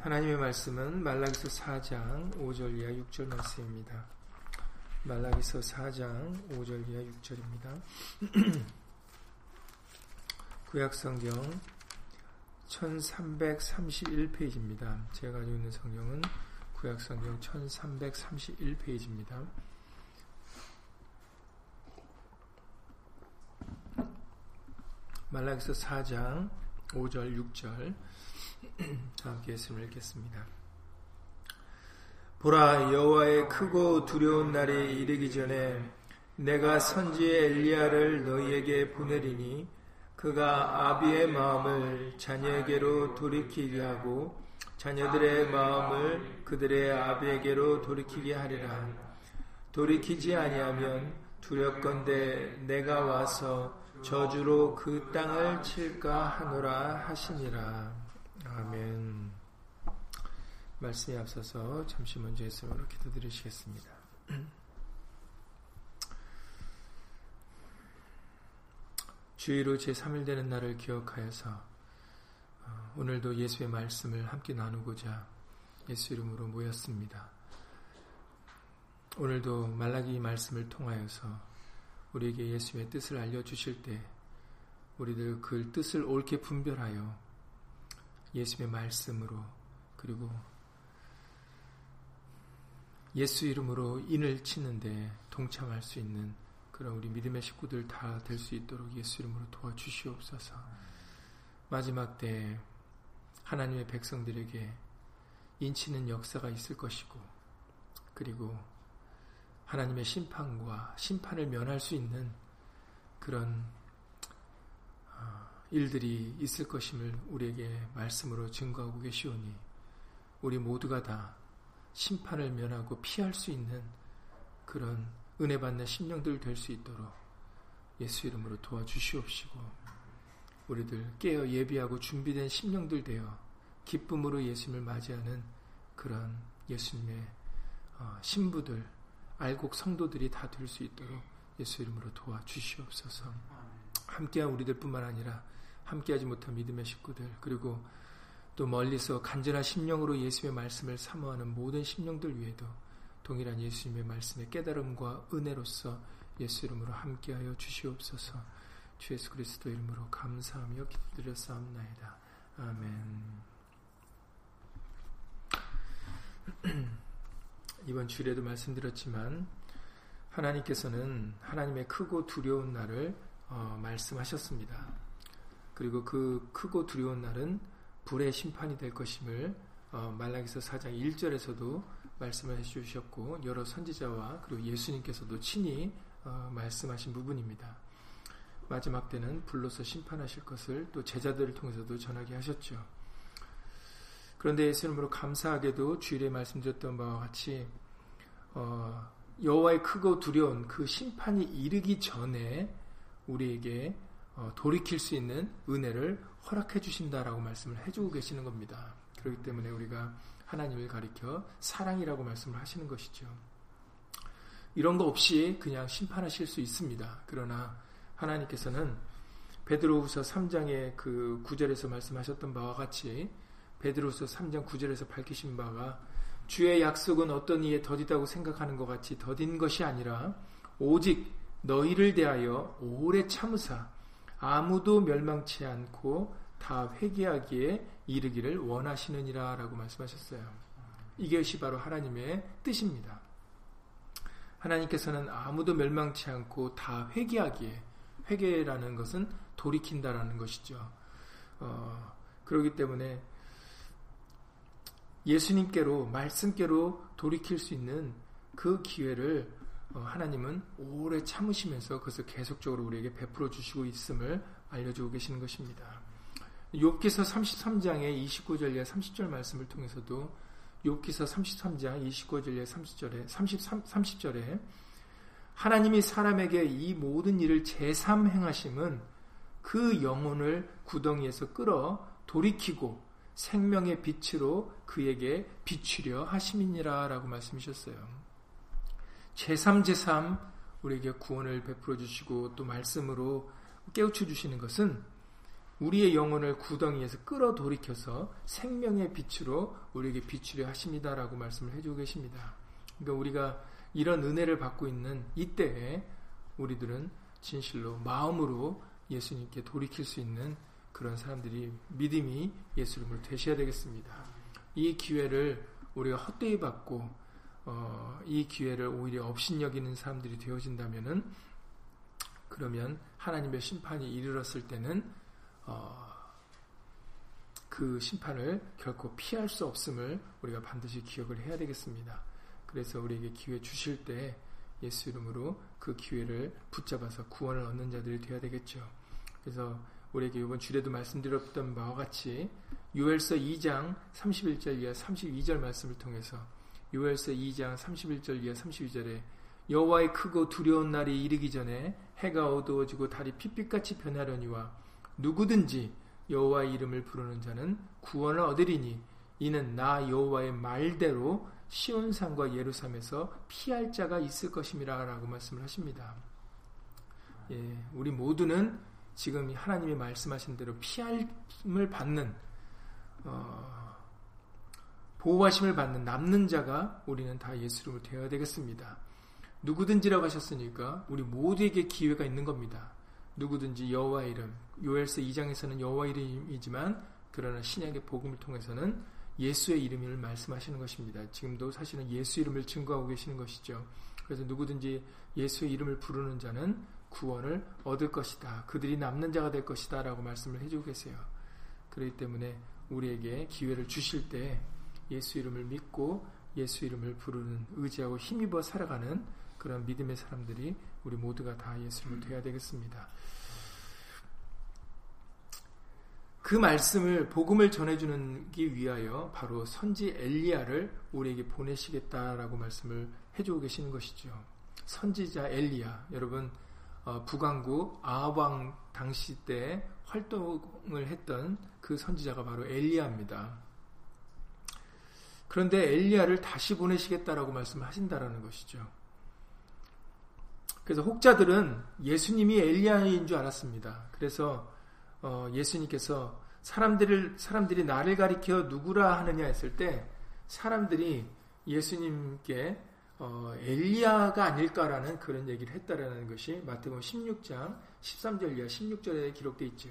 하나님의 말씀은 말라기서 4장 5절 이하 6절 말씀입니다. 말라기서 4장 5절 이하 6절입니다. 구약성경 1331페이지입니다. 제가 가지고 있는 성경은 구약성경 1331페이지입니다. 말라기서 4장 5절 6절 함께 말씀을 읽겠습니다. 보라, 여호와의 크고 두려운 날이 이르기 전에 내가 선지 엘리야를 너희에게 보내리니 그가 아비의 마음을 자녀에게로 돌이키게 하고 자녀들의 마음을 그들의 아비에게로 돌이키게 하리라. 돌이키지 아니하면 두렵건대 내가 와서 저주로 그 땅을 칠까 하노라 하시니라. 아멘. 말씀에 앞서서 잠시 먼저 예수님으로 기도드리시겠습니다. 주의로 제3일 되는 날을 기억하여서 오늘도 예수의 말씀을 함께 나누고자 예수 이름으로 모였습니다. 오늘도 말라기 말씀을 통하여서 우리에게 예수의 뜻을 알려주실 때 우리들 그 뜻을 옳게 분별하여 예수의 말씀으로 그리고 예수 이름으로 인을 치는데 동참할 수 있는 그런 우리 믿음의 식구들 다 될 수 있도록 예수 이름으로 도와주시옵소서. 마지막 때에 하나님의 백성들에게 인치는 역사가 있을 것이고 그리고 하나님의 심판과 심판을 면할 수 있는 그런 일들이 있을 것임을 우리에게 말씀으로 증거하고 계시오니 우리 모두가 다 심판을 면하고 피할 수 있는 그런 은혜 받는 심령들 될 수 있도록 예수 이름으로 도와주시옵시고 우리들 깨어 예비하고 준비된 심령들 되어 기쁨으로 예수님을 맞이하는 그런 예수님의 신부들 알곡 성도들이 다 될 수 있도록 예수 이름으로 도와주시옵소서. 함께한 우리들 뿐만 아니라 함께하지 못한 믿음의 식구들 그리고 또 멀리서 간절한 심령으로 예수의 말씀을 사모하는 모든 심령들 위에도 동일한 예수님의 말씀의 깨달음과 은혜로서 예수 이름으로 함께하여 주시옵소서. 주 예수 그리스도 이름으로 감사하며 기도드렸사옵나이다. 아멘. 이번 주일에도 말씀드렸지만 하나님께서는 하나님의 크고 두려운 날을 말씀하셨습니다. 그리고 그 크고 두려운 날은 불의 심판이 될 것임을 말라기서 4장 1절에서도 말씀을 해주셨고 여러 선지자와 그리고 예수님께서도 친히 말씀하신 부분입니다. 마지막 때는 불로서 심판하실 것을 또 제자들을 통해서도 전하게 하셨죠. 그런데 예수님으로 감사하게도 주일에 말씀드렸던 바와 같이 여호와의 크고 두려운 그 심판이 이르기 전에 우리에게 돌이킬 수 있는 은혜를 허락해 주신다라고 말씀을 해주고 계시는 겁니다. 그렇기 때문에 우리가 하나님을 가리켜 사랑이라고 말씀을 하시는 것이죠. 이런 거 없이 그냥 심판하실 수 있습니다. 그러나 하나님께서는 베드로후서 3장의 그 9절에서 말씀하셨던 바와 같이 베드로후서 3장 9절에서 밝히신 바가 주의 약속은 어떤 이에 더디다고 생각하는 것 같이 더딘 것이 아니라 오직 너희를 대하여 오래 참으사 아무도 멸망치 않고 다 회개하기에 이르기를 원하시느니라 라고 말씀하셨어요. 이것이 바로 하나님의 뜻입니다. 하나님께서는 아무도 멸망치 않고 다 회개하기에, 회개라는 것은 돌이킨다라는 것이죠. 그렇기 때문에 예수님께로, 말씀께로 돌이킬 수 있는 그 기회를 하나님은 오래 참으시면서 그것을 계속적으로 우리에게 베풀어 주시고 있음을 알려주고 계시는 것입니다. 욥기서 33장의 29절 이하 30절 말씀을 통해서도 욥기서 33장 29절 이하 30절에 하나님이 사람에게 이 모든 일을 제삼 행하심은 그 영혼을 구덩이에서 끌어 돌이키고 생명의 빛으로 그에게 비추려 하심이니라 라고 말씀하셨어요. 제3 우리에게 구원을 베풀어 주시고 또 말씀으로 깨우쳐 주시는 것은 우리의 영혼을 구덩이에서 끌어 돌이켜서 생명의 빛으로 우리에게 비추려 하십니다라고 말씀을 해주고 계십니다. 그러니까 우리가 이런 은혜를 받고 있는 이때에 우리들은 진실로 마음으로 예수님께 돌이킬 수 있는 그런 사람들이, 믿음이 예수님을 되셔야 되겠습니다. 이 기회를 우리가 헛되이 받고 이 기회를 오히려 업신여기는 사람들이 되어진다면은, 그러면 하나님의 심판이 이르렀을 때는 그 심판을 결코 피할 수 없음을 우리가 반드시 기억을 해야 되겠습니다. 그래서 우리에게 기회 주실 때 예수 이름으로 그 기회를 붙잡아서 구원을 얻는 자들이 되어야 되겠죠. 그래서 우리에게 이번 주례도 말씀드렸던 바와 같이 요엘서 2장 31절 이하 32절 말씀을 통해서, 요엘서 2장 31절 이하 32절에 여호와의 크고 두려운 날이 이르기 전에 해가 어두워지고 달이 핏빛같이 변하려니와 누구든지 여호와의 이름을 부르는 자는 구원을 얻으리니 이는 나 여호와의 말대로 시온산과 예루살렘에서 피할 자가 있을 것임이라 라고 말씀을 하십니다. 예, 우리 모두는 지금 하나님이 말씀하신 대로 피함을 받는, 보호하심을 받는 남는 자가 우리는 다 예수님을 되어야 되겠습니다. 누구든지라고 하셨으니까 우리 모두에게 기회가 있는 겁니다. 누구든지 여호와의 이름, 요엘서 2장에서는 여호와의 이름이지만 그러나 신약의 복음을 통해서는 예수의 이름을 말씀하시는 것입니다. 지금도 사실은 예수 이름을 증거하고 계시는 것이죠. 그래서 누구든지 예수의 이름을 부르는 자는 구원을 얻을 것이다. 그들이 남는 자가 될 것이다 라고 말씀을 해주고 계세요. 그렇기 때문에 우리에게 기회를 주실 때 예수 이름을 믿고 예수 이름을 부르는, 의지하고 힘입어 살아가는 그런 믿음의 사람들이 우리 모두가 다 예수를 돼야 되겠습니다. 그 말씀을, 복음을 전해주기 위하여 바로 선지 엘리야를 우리에게 보내시겠다라고 말씀을 해주고 계시는 것이죠. 선지자 엘리야, 여러분 북왕국 아합왕 당시 때 활동을 했던 그 선지자가 바로 엘리야입니다. 그런데 엘리야를 다시 보내시겠다라고 말씀하신다라는 것이죠. 그래서 혹자들은 예수님이 엘리야인 줄 알았습니다. 그래서 예수님께서 사람들이 나를 가리켜 누구라 하느냐 했을 때 사람들이 예수님께 엘리야가 아닐까라는 그런 얘기를 했다라는 것이 마태복음 16장 13절 이하 16절에 기록되어 있죠.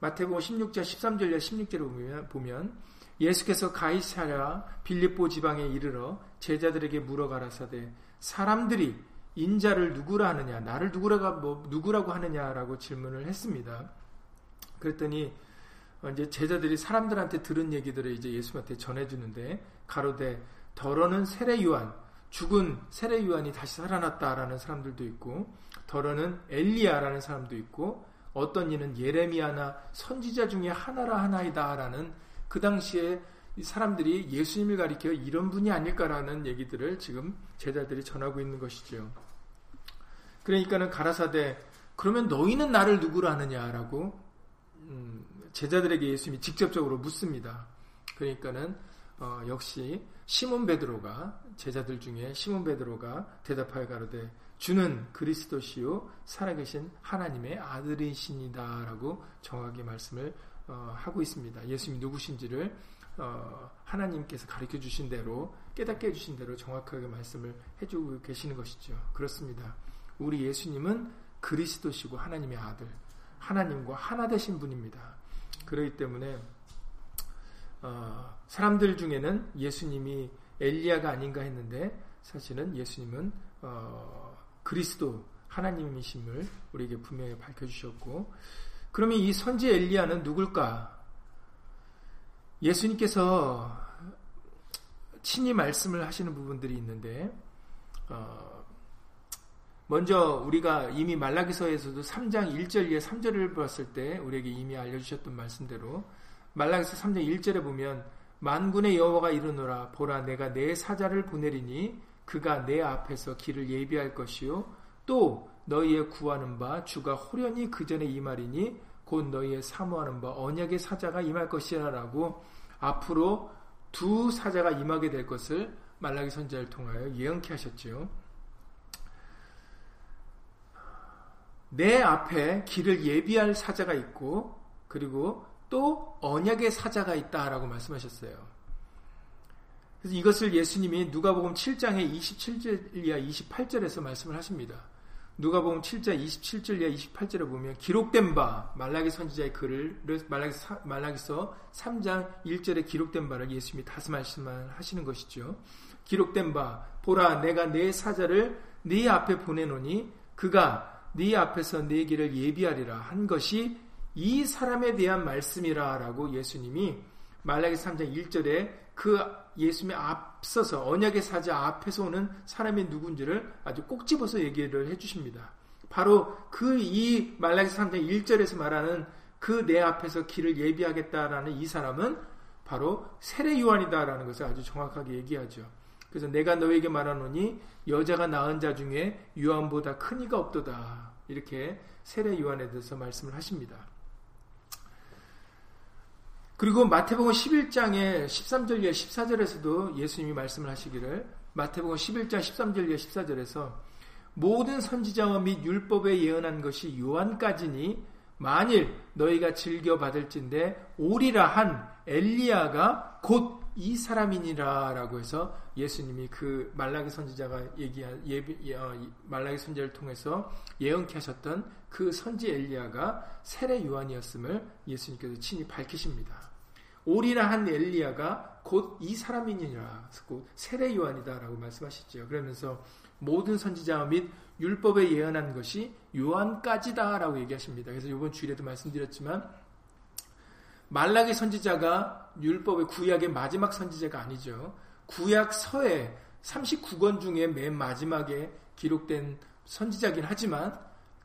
마태복음 16장 13절 이하 16절을 보면 예수께서 가이사랴 빌립보 지방에 이르러 제자들에게 물어 가라사대 사람들이 인자를 누구라 하느냐, 나를 누구라고 하느냐라고 질문을 했습니다. 그랬더니 이제 제자들이 사람들한테 들은 얘기들을 이제 예수한테 전해주는데, 가로되 더러는 세례요한, 죽은 세례요한이 다시 살아났다라는 사람들도 있고, 더러는 엘리야라는 사람도 있고, 어떤 이는 예레미야나 선지자 중에 하나라 하나이다라는, 그 당시에 사람들이 예수님을 가리켜 이런 분이 아닐까라는 얘기들을 지금 제자들이 전하고 있는 것이죠. 그러니까는 가라사대 그러면 너희는 나를 누구라 하느냐라고 제자들에게 예수님이 직접적으로 묻습니다. 그러니까는 역시 제자들 중에 시몬 베드로가 대답하여 가로되 주는 그리스도시요 살아계신 하나님의 아들이시니다라고 정확히 말씀을 하고 있습니다. 예수님이 누구신지를 하나님께서 가르쳐 주신 대로, 깨닫게 해 주신 대로 정확하게 말씀을 해주고 계시는 것이죠. 그렇습니다. 우리 예수님은 그리스도시고 하나님의 아들, 하나님과 하나 되신 분입니다. 그렇기 때문에 사람들 중에는 예수님이 엘리야가 아닌가 했는데 사실은 예수님은 그리스도 하나님이심을 우리에게 분명히 밝혀주셨고, 그러면 이 선지 엘리야는 누굴까? 예수님께서 친히 말씀을 하시는 부분들이 있는데, 먼저 우리가 이미 말라기서에서도 3장 1절 이에 3절을 봤을 때 우리에게 이미 알려주셨던 말씀대로 말라기서 3장 1절에 보면 만군의 여호와가 이르노라 보라 내가 내 사자를 보내리니 그가 내 앞에서 길을 예비할 것이요 또 너희의 구하는 바 주가 호련히 그 전에 임하리니 곧 너희의 사모하는 바 언약의 사자가 임할 것이라라고 앞으로 두 사자가 임하게 될 것을 말라기 선지자를 통하여 예언케 하셨지요. 내 앞에 길을 예비할 사자가 있고 그리고 또 언약의 사자가 있다라고 말씀하셨어요. 그래서 이것을 예수님이 누가복음 7장의 27절 이하 28절에서 말씀을 하십니다. 누가복음 7장 27절 이하 28절에 보면 기록된 바 말라기 선지자의 글을 말라기서 3장 1절에 기록된 바를 예수님이 다시 말씀하시는 것이죠. 기록된 바 보라 내가 내 사자를 네 앞에 보내노니 그가 네 앞에서 네 길을 예비하리라 한 것이 이 사람에 대한 말씀이라 라고 예수님이 말라기 3장 1절에 그 예수님의 앞서서 언약의 사자 앞에서 오는 사람이 누군지를 아주 꼭 집어서 얘기를 해주십니다. 바로 그 이 말라기 3장 1절에서 말하는 그 내 앞에서 길을 예비하겠다라는 이 사람은 바로 세례 요한이다라는 것을 아주 정확하게 얘기하죠. 그래서 내가 너에게 말하노니 여자가 낳은 자 중에 요한보다 큰 이가 없도다. 이렇게 세례 요한에 대해서 말씀을 하십니다. 그리고 마태복음 11장의 13절 이하 14절에서도 예수님이 말씀을 하시기를 마태복음 11장 13절 이하 14절에서 모든 선지자와 및 율법에 예언한 것이 요한까지니 만일 너희가 즐겨 받을진대 오리라 한 엘리야가 곧 이 사람이니라 라고 해서 예수님이 그 말라기 선지자가 말라기 선지자를 통해서 예언케 하셨던 그 선지 엘리야가 세례 요한이었음을 예수님께서 친히 밝히십니다. 오리라 한 엘리야가 곧 이 사람이니라 곧 세례 요한이다 라고 말씀하시죠. 그러면서 모든 선지자와 및 율법에 예언한 것이 요한까지다 라고 얘기하십니다. 그래서 이번 주일에도 말씀드렸지만 말라기 선지자가 율법의 구약의 마지막 선지자가 아니죠. 구약서의 39권 중에 맨 마지막에 기록된 선지자긴 하지만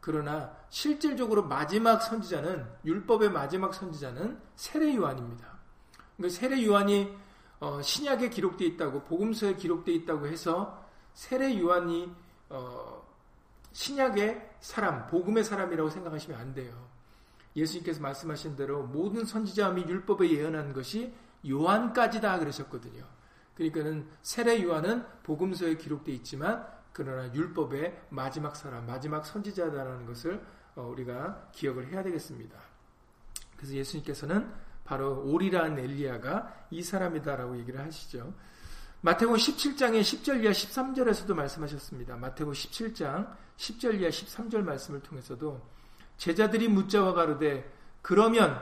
그러나 실질적으로 마지막 선지자는 율법의 마지막 선지자는 세례 요한입니다. 그러니까 세례 요한이 신약에 기록되어 있다고 복음서에 기록되어 있다고 해서 세례 요한이 신약의 사람, 복음의 사람이라고 생각하시면 안 돼요. 예수님께서 말씀하신 대로 모든 선지자와 및 율법에 예언한 것이 요한까지다 그러셨거든요. 그러니까는 세례 요한은 복음서에 기록되어 있지만 그러나 율법의 마지막 사람, 마지막 선지자다라는 것을 우리가 기억을 해야 되겠습니다. 그래서 예수님께서는 바로 오리라는 엘리야가 이 사람이다라고 얘기를 하시죠. 마태복음 17장의 10절 이하 13절에서도 말씀하셨습니다. 마태복음 17장 10절 이하 13절 말씀을 통해서도 제자들이 묻자와 가로되 그러면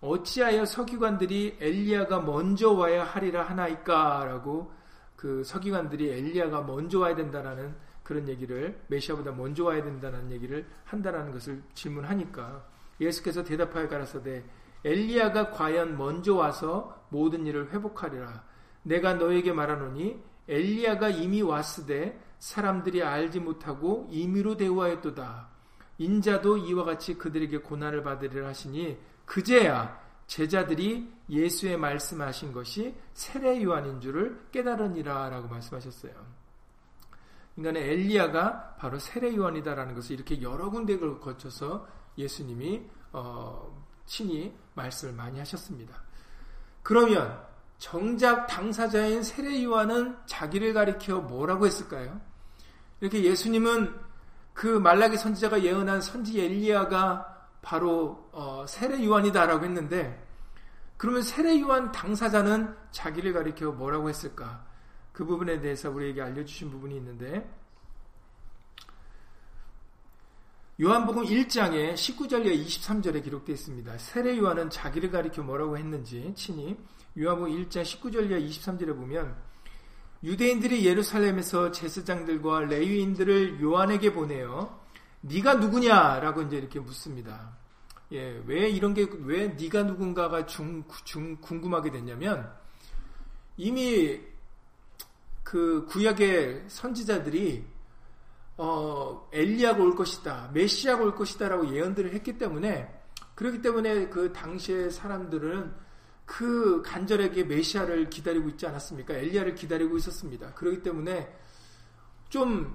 어찌하여 서기관들이 엘리야가 먼저 와야 하리라 하나이까 라고 그 서기관들이 엘리야가 먼저 와야 된다라는 그런 얘기를 메시아보다 먼저 와야 된다는 얘기를 한다라는 것을 질문하니까 예수께서 대답하여 가라사대 엘리야가 과연 먼저 와서 모든 일을 회복하리라 내가 너에게 말하노니 엘리야가 이미 왔으되 사람들이 알지 못하고 임의로 대우하였도다 인자도 이와 같이 그들에게 고난을 받으리라 하시니 그제야 제자들이 예수의 말씀하신 것이 세례 요한인 줄을 깨달으니라 라고 말씀하셨어요. 인간의 엘리야가 바로 세례 요한이다라는 것을 이렇게 여러 군데를 거쳐서 예수님이 친히 말씀을 많이 하셨습니다. 그러면 정작 당사자인 세례 요한은 자기를 가리켜 뭐라고 했을까요? 이렇게 예수님은 그 말라기 선지자가 예언한 선지 엘리야가 바로 세례 요한이다라고 했는데 그러면 세례 요한 당사자는 자기를 가리켜 뭐라고 했을까? 그 부분에 대해서 우리에게 알려주신 부분이 있는데 요한복음 1장에 19절에 23절에 기록되어 있습니다. 세례 요한은 자기를 가리켜 뭐라고 했는지 친히 요한복음 1장 19절에 23절에 보면 유대인들이 예루살렘에서 제사장들과 레위인들을 요한에게 보내어 네가 누구냐라고 이제 이렇게 묻습니다. 예, 왜 이런 게 왜 네가 누군가가 궁금하게 됐냐면 이미 그 구약의 선지자들이 엘리야가 올 것이다, 메시아가 올 것이다라고 예언들을 했기 때문에 그렇기 때문에 그 당시의 사람들은 그 간절하게 메시아를 기다리고 있지 않았습니까? 엘리야를 기다리고 있었습니다. 그렇기 때문에 좀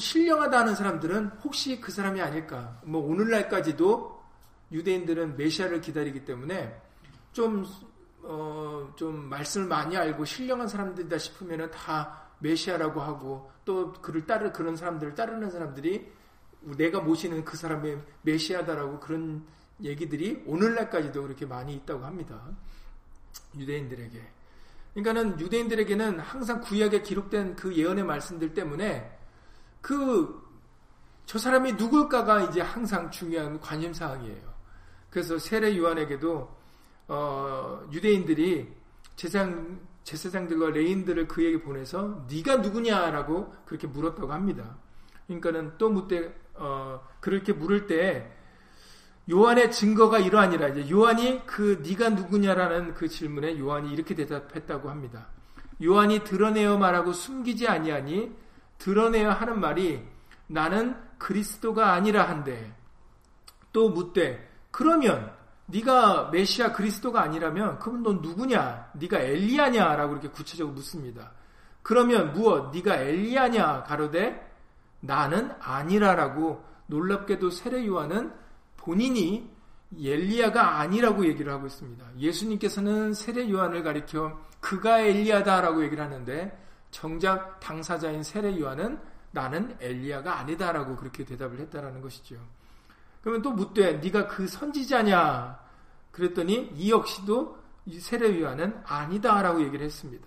신령하다는 사람들은 혹시 그 사람이 아닐까? 뭐 오늘날까지도 유대인들은 메시아를 기다리기 때문에 좀 말씀을 많이 알고 신령한 사람들이다 싶으면은 다 메시아라고 하고 또 그를 따르 그런 사람들을 따르는 사람들이 내가 모시는 그 사람의 메시아다라고 그런 얘기들이 오늘날까지도 그렇게 많이 있다고 합니다. 유대인들에게. 그러니까는 유대인들에게는 항상 구약에 기록된 그 예언의 말씀들 때문에 저 사람이 누굴까가 이제 항상 중요한 관심사항이에요. 그래서 세례 요한에게도 유대인들이 제사장들과 레인들을 그에게 보내서 네가 누구냐라고 그렇게 물었다고 합니다. 그러니까는 또 묻되 그렇게 물을 때 요한의 증거가 이러하니라. 이제 요한이 네가 누구냐라는 그 질문에 요한이 이렇게 대답했다고 합니다. 요한이 드러내어 말하고 숨기지 아니하니 드러내어 하는 말이 나는 그리스도가 아니라 한데, 또 묻되 그러면 네가 메시아 그리스도가 아니라면 그럼 넌 누구냐? 네가 엘리야냐라고 이렇게 구체적으로 묻습니다. 그러면 무엇? 네가 엘리야냐? 가로되 나는 아니라라고 놀랍게도 세례 요한은 본인이 엘리야가 아니라고 얘기를 하고 있습니다. 예수님께서는 세례 요한을 가리켜 그가 엘리야다라고 얘기를 하는데 정작 당사자인 세례 요한은 나는 엘리야가 아니다라고 그렇게 대답을 했다라는 것이죠. 그러면 또 묻되 네가 그 선지자냐? 그랬더니 이 역시도 세례 요한은 아니다라고 얘기를 했습니다.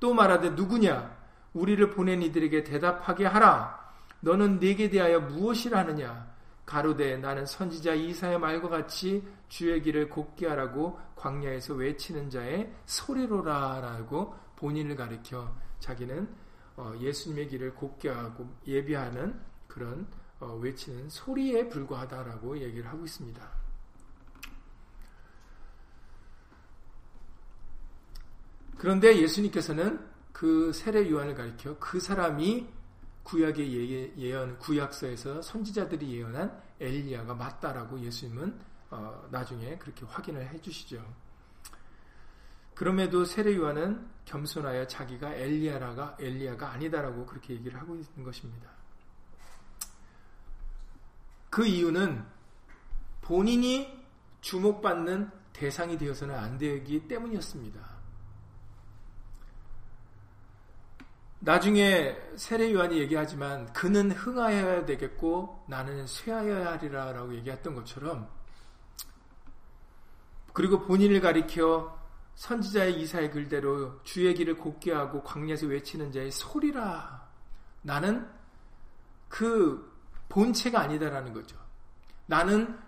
또 말하되 누구냐? 우리를 보낸 이들에게 대답하게 하라. 너는 내게 대하여 무엇이라 하느냐? 가로되 나는 선지자 이사야 말과 같이 주의 길을 곱게 하라고 광야에서 외치는 자의 소리로라라고 본인을 가리켜 자기는 예수님의 길을 곱게 하고 예비하는 그런 외치는 소리에 불과하다라고 얘기를 하고 있습니다. 그런데 예수님께서는 그 세례 요한을 가리켜 그 사람이 구약의 예언, 구약서에서 선지자들이 예언한 엘리야가 맞다라고 예수님은 나중에 그렇게 확인을 해주시죠. 그럼에도 세례 요한은 겸손하여 자기가 엘리야가 아니다라고 그렇게 얘기를 하고 있는 것입니다. 그 이유는 본인이 주목받는 대상이 되어서는 안 되기 때문이었습니다. 나중에 세례 요한이 얘기하지만 그는 흥하여야 되겠고 나는 쇠하여야 하리라 라고 얘기했던 것처럼, 그리고 본인을 가리켜 선지자의 이사의 글대로 주의 길을 곱게 하고 광야에서 외치는 자의 소리라, 나는 그 본체가 아니다라는 거죠. 나는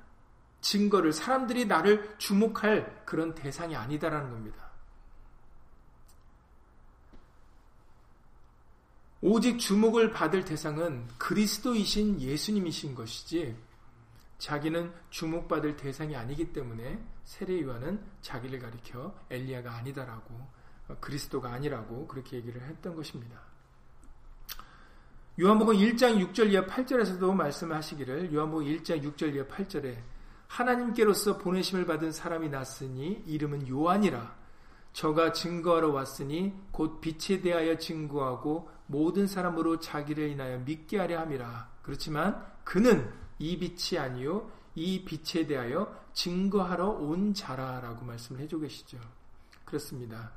증거를, 사람들이 나를 주목할 그런 대상이 아니다라는 겁니다. 오직 주목을 받을 대상은 그리스도이신 예수님이신 것이지 자기는 주목받을 대상이 아니기 때문에 세례 요한은 자기를 가리켜 엘리야가 아니다라고, 그리스도가 아니라고 그렇게 얘기를 했던 것입니다. 요한복음 1장 6절 이하 8절에서도 말씀하시기를 요한복음 1장 6절 이하 8절에 하나님께로서 보내심을 받은 사람이 났으니 이름은 요한이라. 저가 증거하러 왔으니 곧 빛에 대하여 증거하고 모든 사람으로 자기를 인하여 믿게 하려 함이라. 그렇지만 그는 이 빛이 아니요 이 빛에 대하여 증거하러 온 자라라고 말씀을 해주고 계시죠. 그렇습니다.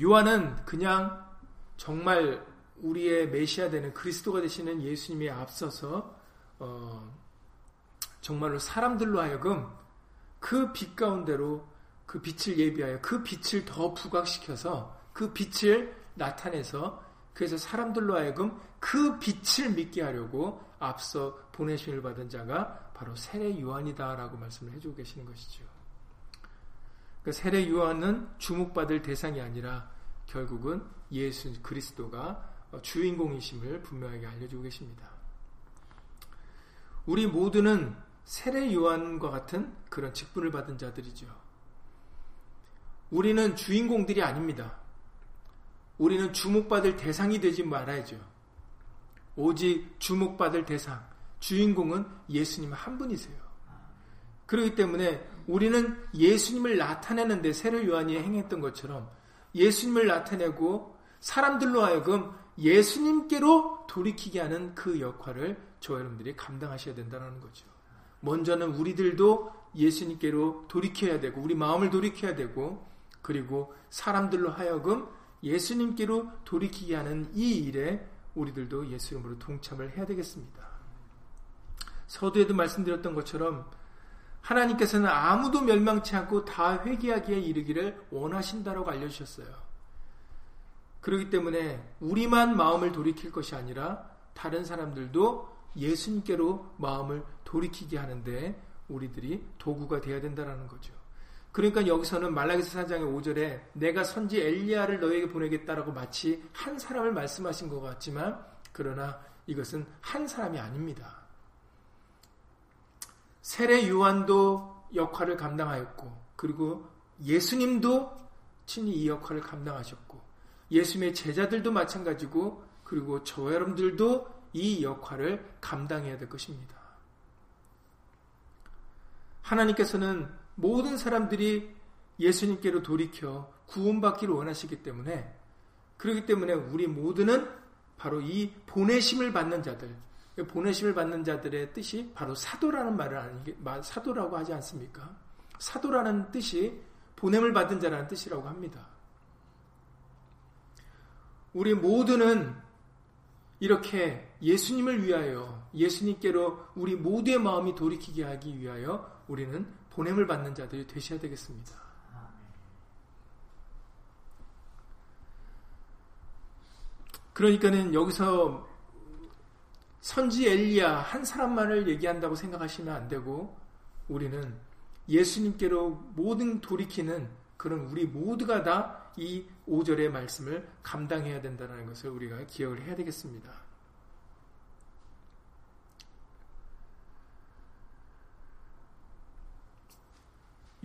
요한은 그냥 정말 우리의 메시아 되는 그리스도가 되시는 예수님에 앞서서 정말로 사람들로 하여금 그 빛 가운데로 그 빛을 예비하여 그 빛을 더 부각시켜서 그 빛을 나타내서, 그래서 사람들로 하여금 그 빛을 믿게 하려고 앞서 보내심을 받은 자가 바로 세례 요한이다라고 말씀을 해주고 계시는 것이죠. 그러니까 세례 요한은 주목받을 대상이 아니라 결국은 예수 그리스도가 주인공이심을 분명하게 알려주고 계십니다. 우리 모두는 세례 요한과 같은 그런 직분을 받은 자들이죠. 우리는 주인공들이 아닙니다. 우리는 주목받을 대상이 되지 말아야죠. 오직 주목받을 대상, 주인공은 예수님 한 분이세요. 그렇기 때문에 우리는 예수님을 나타내는데 세례 요한이 행했던 것처럼 예수님을 나타내고 사람들로 하여금 예수님께로 돌이키게 하는 그 역할을 저와 여러분들이 감당하셔야 된다는 거죠. 먼저는 우리들도 예수님께로 돌이켜야 되고 우리 마음을 돌이켜야 되고, 그리고 사람들로 하여금 예수님께로 돌이키게 하는 이 일에 우리들도 예수 이름으로 동참을 해야 되겠습니다. 서두에도 말씀드렸던 것처럼 하나님께서는 아무도 멸망치 않고 다 회개하기에 이르기를 원하신다라고 알려주셨어요. 그렇기 때문에 우리만 마음을 돌이킬 것이 아니라 다른 사람들도 예수님께로 마음을 돌이키게 하는데 우리들이 도구가 되어야 된다라는 거죠. 그러니까 여기서는 말라기서 4장의 5절에 내가 선지 엘리야를 너에게 보내겠다라고 마치 한 사람을 말씀하신 것 같지만 그러나 이것은 한 사람이 아닙니다. 세례 요한도 역할을 감당하였고 그리고 예수님도 친히 이 역할을 감당하셨고 예수님의 제자들도 마찬가지고 그리고 저 여러분들도 이 역할을 감당해야 될 것입니다. 하나님께서는 모든 사람들이 예수님께로 돌이켜 구원받기를 원하시기 때문에 그렇기 때문에 우리 모두는 바로 이 보내심을 받는 자들 보내심을 받는 자들의 뜻이 바로 사도라는 말을 사도라고 하지 않습니까? 사도라는 뜻이 보냄을 받은 자라는 뜻이라고 합니다. 우리 모두는 이렇게 예수님을 위하여 예수님께로 우리 모두의 마음이 돌이키게 하기 위하여 우리는 보냄을 받는 자들이 되셔야 되겠습니다. 그러니까는 여기서 선지 엘리야 한 사람만을 얘기한다고 생각하시면 안 되고 우리는 예수님께로 모든 돌이키는 그런 우리 모두가 다 이 5절의 말씀을 감당해야 된다는 것을 우리가 기억을 해야 되겠습니다.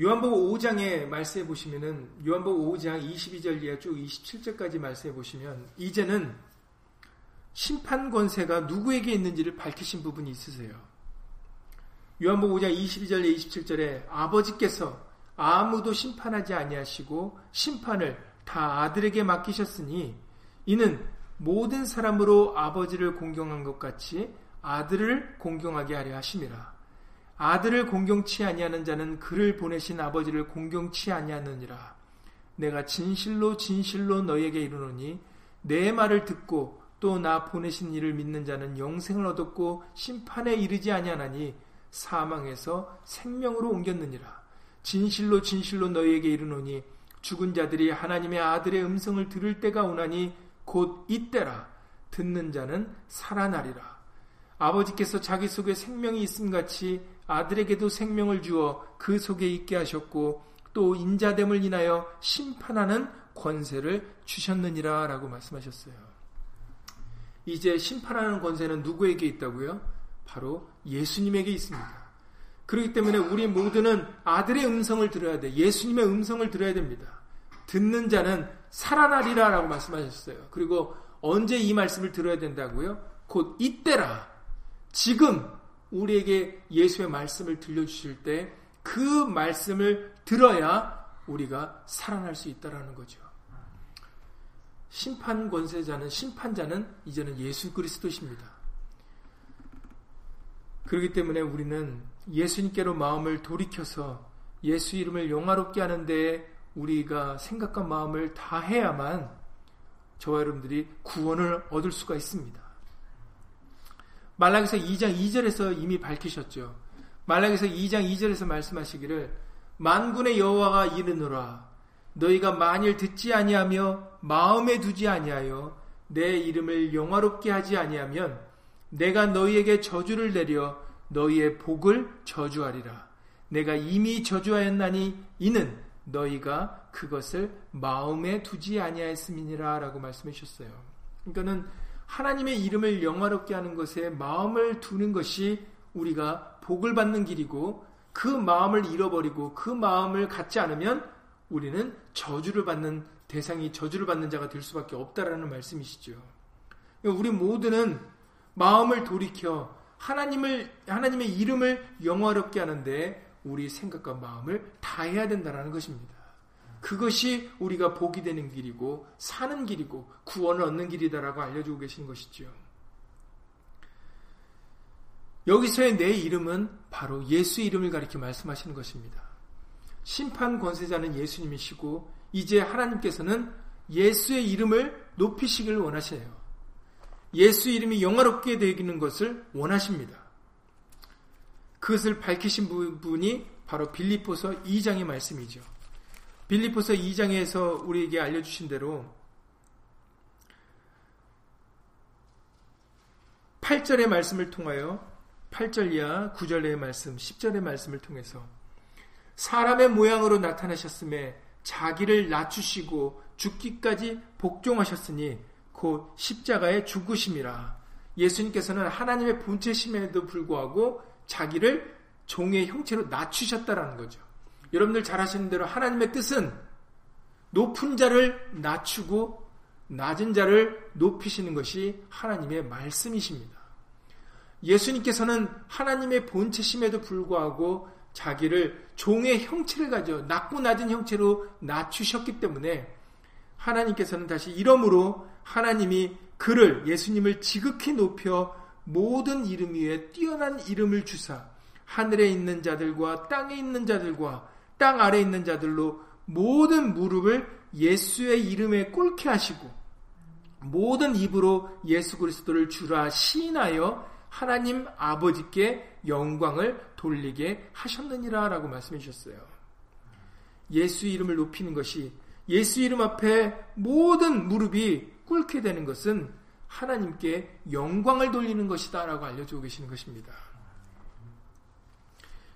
요한복음 5장에 말씀해 보시면은 요한복음 5장 22절 이하 쭉 27절까지 말씀해 보시면 이제는 심판 권세가 누구에게 있는지를 밝히신 부분이 있으세요. 요한복음 5장 22절에 27절에 아버지께서 아무도 심판하지 아니하시고 심판을 다 아들에게 맡기셨으니 이는 모든 사람으로 아버지를 공경한 것 같이 아들을 공경하게 하려 하심이라. 아들을 공경치 아니하는 자는 그를 보내신 아버지를 공경치 아니하느니라. 내가 진실로 진실로 너희에게 이르노니 내 말을 듣고 또 나 보내신 이를 믿는 자는 영생을 얻었고 심판에 이르지 아니하나니 사망에서 생명으로 옮겼느니라. 진실로 진실로 너희에게 이르노니 죽은 자들이 하나님의 아들의 음성을 들을 때가 오나니 곧 이때라. 듣는 자는 살아나리라. 아버지께서 자기 속에 생명이 있음같이 아들에게도 생명을 주어 그 속에 있게 하셨고 또 인자됨을 인하여 심판하는 권세를 주셨느니라 라고 말씀하셨어요. 이제 심판하는 권세는 누구에게 있다고요? 바로 예수님에게 있습니다. 그렇기 때문에 우리 모두는 아들의 음성을 들어야 돼. 예수님의 음성을 들어야 됩니다. 듣는 자는 살아나리라 라고 말씀하셨어요. 그리고 언제 이 말씀을 들어야 된다고요? 곧 이때라. 지금 우리에게 예수의 말씀을 들려주실 때 그 말씀을 들어야 우리가 살아날 수 있다라는 거죠. 심판 권세자는 심판자는 이제는 예수 그리스도십니다. 그렇기 때문에 우리는 예수님께로 마음을 돌이켜서 예수 이름을 영화롭게 하는데 우리가 생각한 마음을 다해야만 저와 여러분들이 구원을 얻을 수가 있습니다. 말라기서 2장 2절에서 이미 밝히셨죠. 말라기서 2장 2절에서 말씀하시기를 만군의 여호와가 이르노라 너희가 만일 듣지 아니하며 마음에 두지 아니하여 내 이름을 영화롭게 하지 아니하면 내가 너희에게 저주를 내려 너희의 복을 저주하리라. 내가 이미 저주하였나니 이는 너희가 그것을 마음에 두지 아니하였음이니라 라고 말씀해 주셨어요. 그러니까는 하나님의 이름을 영화롭게 하는 것에 마음을 두는 것이 우리가 복을 받는 길이고 그 마음을 잃어버리고 그 마음을 갖지 않으면 우리는 저주를 받는 대상이 저주를 받는 자가 될 수밖에 없다라는 말씀이시죠. 우리 모두는 마음을 돌이켜 하나님의 이름을 영화롭게 하는데 우리 생각과 마음을 다해야 된다라는 것입니다. 그것이 우리가 복이 되는 길이고 사는 길이고 구원을 얻는 길이다라고 알려주고 계신 것이죠. 여기서의 내 이름은 바로 예수 이름을 가리켜 말씀하시는 것입니다. 심판 권세자는 예수님이시고 이제 하나님께서는 예수의 이름을 높이시기를 원하세요. 예수 이름이 영화롭게 되기는 것을 원하십니다. 그것을 밝히신 분이 바로 빌립보서 2장의 말씀이죠. 빌립보서 2장에서 우리에게 알려주신 대로 8절의 말씀을 통하여 8절 이하 9절의 말씀, 10절의 말씀을 통해서 사람의 모양으로 나타나셨음에 자기를 낮추시고 죽기까지 복종하셨으니 곧 십자가에 죽으심이라. 예수님께서는 하나님의 본체심에도 불구하고 자기를 종의 형체로 낮추셨다라는 거죠. 여러분들 잘 아시는 대로 하나님의 뜻은 높은 자를 낮추고 낮은 자를 높이시는 것이 하나님의 말씀이십니다. 예수님께서는 하나님의 본체심에도 불구하고 자기를 종의 형체를 가져 낮고 낮은 형체로 낮추셨기 때문에 하나님께서는 다시 이러므로 하나님이 그를, 예수님을 지극히 높여 모든 이름 위에 뛰어난 이름을 주사 하늘에 있는 자들과 땅에 있는 자들과 땅 아래에 있는 자들로 모든 무릎을 예수의 이름에 꿇게 하시고 모든 입으로 예수 그리스도를 주라 시인하여 하나님 아버지께 영광을 돌리게 하셨느니라 라고 말씀해 주셨어요. 예수 이름을 높이는 것이, 예수 이름 앞에 모든 무릎이 꿇게 되는 것은 하나님께 영광을 돌리는 것이다 라고 알려주고 계시는 것입니다.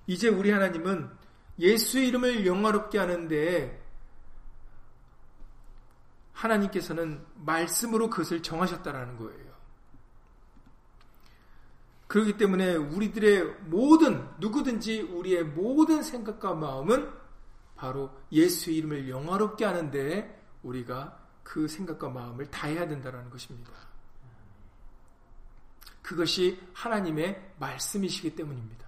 이제 우리 하나님은 예수의 이름을 영화롭게 하는데 하나님께서는 말씀으로 그것을 정하셨다라는 거예요. 그렇기 때문에 우리들의 모든, 누구든지 우리의 모든 생각과 마음은 바로 예수의 이름을 영화롭게 하는데 우리가 그 생각과 마음을 다해야 된다는 것입니다. 그것이 하나님의 말씀이시기 때문입니다.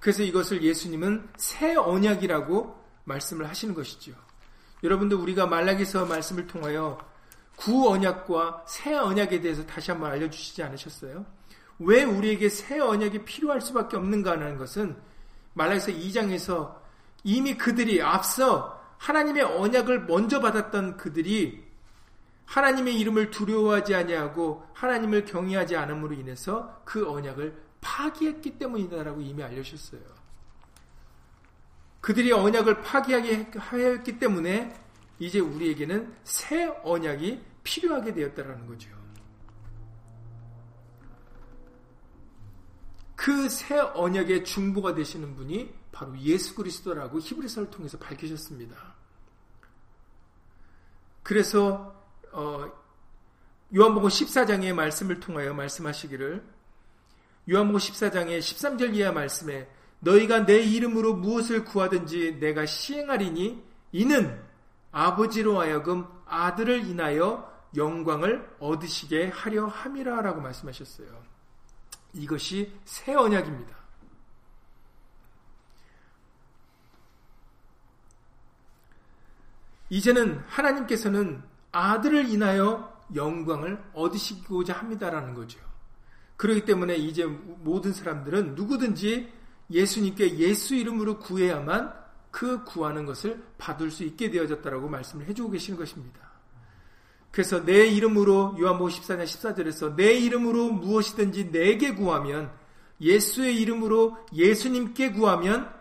그래서 이것을 예수님은 새 언약이라고 말씀을 하시는 것이죠. 여러분들, 우리가 말라기서 말씀을 통하여 구 언약과 새 언약에 대해서 다시 한번 알려주시지 않으셨어요? 왜 우리에게 새 언약이 필요할 수밖에 없는가 하는 것은 말라기서 2장에서 이미 그들이 앞서 하나님의 언약을 먼저 받았던 그들이 하나님의 이름을 두려워하지 아니하고 하나님을 경외하지 않음으로 인해서 그 언약을 파기했기 때문이다라고 이미 알려주셨어요. 그들이 언약을 파기하였기 때문에 이제 우리에게는 새 언약이 필요하게 되었다라는 거죠. 그 새 언약의 중보가 되시는 분이 바로 예수 그리스도라고 히브리서를 통해서 밝히셨습니다. 그래서 요한복음 14장의 말씀을 통하여 말씀하시기를, 요한복음 14장의 13절 이하 말씀에 너희가 내 이름으로 무엇을 구하든지 내가 시행하리니 이는 아버지로 하여금 아들을 인하여 영광을 얻으시게 하려 함이라 라고 말씀하셨어요. 이것이 새 언약입니다. 이제는 하나님께서는 아들을 인하여 영광을 얻으시고자 합니다라는 거죠. 그렇기 때문에 이제 모든 사람들은 누구든지 예수님께 예수 이름으로 구해야만 그 구하는 것을 받을 수 있게 되어졌다라고 말씀을 해주고 계시는 것입니다. 그래서 내 이름으로, 요한복음 14장 14절에서 내 이름으로 무엇이든지 내게 구하면, 예수의 이름으로 예수님께 구하면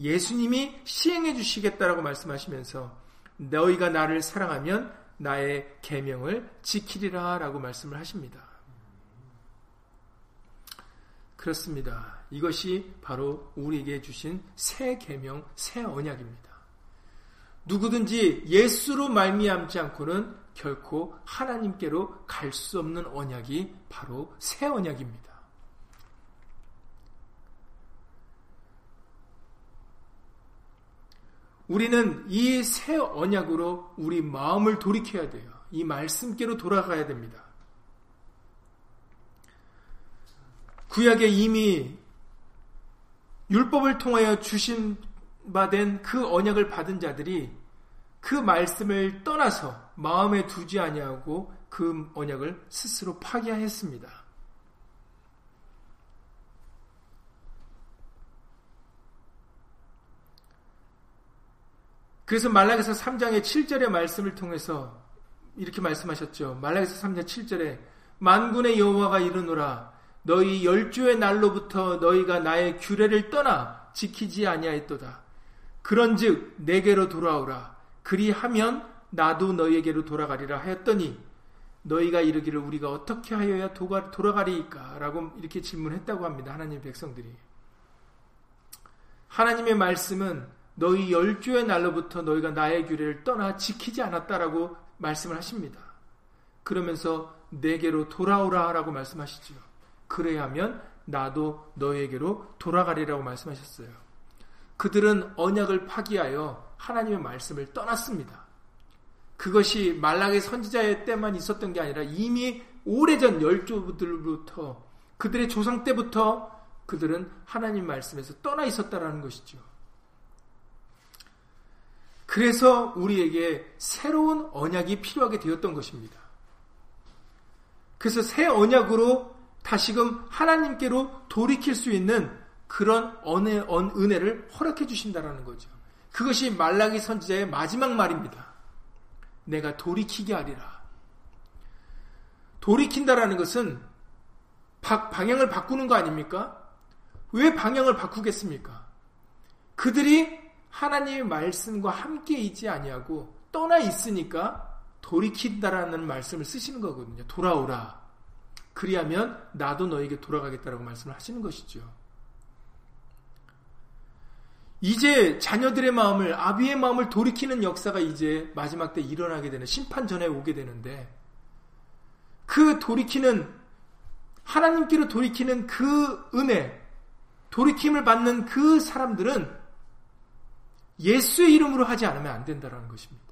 예수님이 시행해 주시겠다라고 말씀하시면서 너희가 나를 사랑하면 나의 계명을 지키리라 라고 말씀을 하십니다. 그렇습니다. 이것이 바로 우리에게 주신 새 계명, 새 언약입니다. 누구든지 예수로 말미암지 않고는 결코 하나님께로 갈 수 없는 언약이 바로 새 언약입니다. 우리는 이 새 언약으로 우리 마음을 돌이켜야 돼요. 이 말씀께로 돌아가야 됩니다. 구약에 이미 율법을 통하여 주신 바 된 그 언약을 받은 자들이 그 말씀을 떠나서 마음에 두지 아니하고 그 언약을 스스로 파기하였습니다. 그래서 말라기서 3장의 7절의 말씀을 통해서 이렇게 말씀하셨죠. 말라기서 3장 7절에 만군의 여호와가 이르노라 너희 열주의 날로부터 너희가 나의 규례를 떠나 지키지 아니하였도다. 그런즉 내게로 돌아오라. 그리하면 나도 너희에게로 돌아가리라 하였더니 너희가 이르기를 우리가 어떻게 하여야 돌아가리이까? 라고 이렇게 질문했다고 합니다. 하나님의 백성들이. 하나님의 말씀은 너희 열주의 날로부터 너희가 나의 규례를 떠나 지키지 않았다라고 말씀을 하십니다. 그러면서 내게로 돌아오라 라고 말씀하시지요. 그래야 하면 나도 너에게로 돌아가리라고 말씀하셨어요. 그들은 언약을 파기하여 하나님의 말씀을 떠났습니다. 그것이 말라기 선지자의 때만 있었던 게 아니라 이미 오래전 열조들부터 그들의 조상 때부터 그들은 하나님 말씀에서 떠나 있었다라는 것이죠. 그래서 우리에게 새로운 언약이 필요하게 되었던 것입니다. 그래서 새 언약으로 다시금 하나님께로 돌이킬 수 있는 그런 은혜를 허락해 주신다라는 거죠. 그것이 말라기 선지자의 마지막 말입니다. 내가 돌이키게 하리라. 돌이킨다라는 것은 방향을 바꾸는 거 아닙니까? 왜 방향을 바꾸겠습니까? 그들이 하나님의 말씀과 함께 있지 아니하고 떠나 있으니까 돌이킨다라는 말씀을 쓰시는 거거든요. 돌아오라. 그리하면 나도 너에게 돌아가겠다라고 말씀을 하시는 것이죠. 이제 자녀들의 마음을, 아비의 마음을 돌이키는 역사가 이제 마지막 때 일어나게 되는, 심판 전에 오게 되는데, 그 돌이키는, 하나님께로 돌이키는 그 은혜, 돌이킴을 받는 그 사람들은 예수의 이름으로 하지 않으면 안 된다라는 것입니다.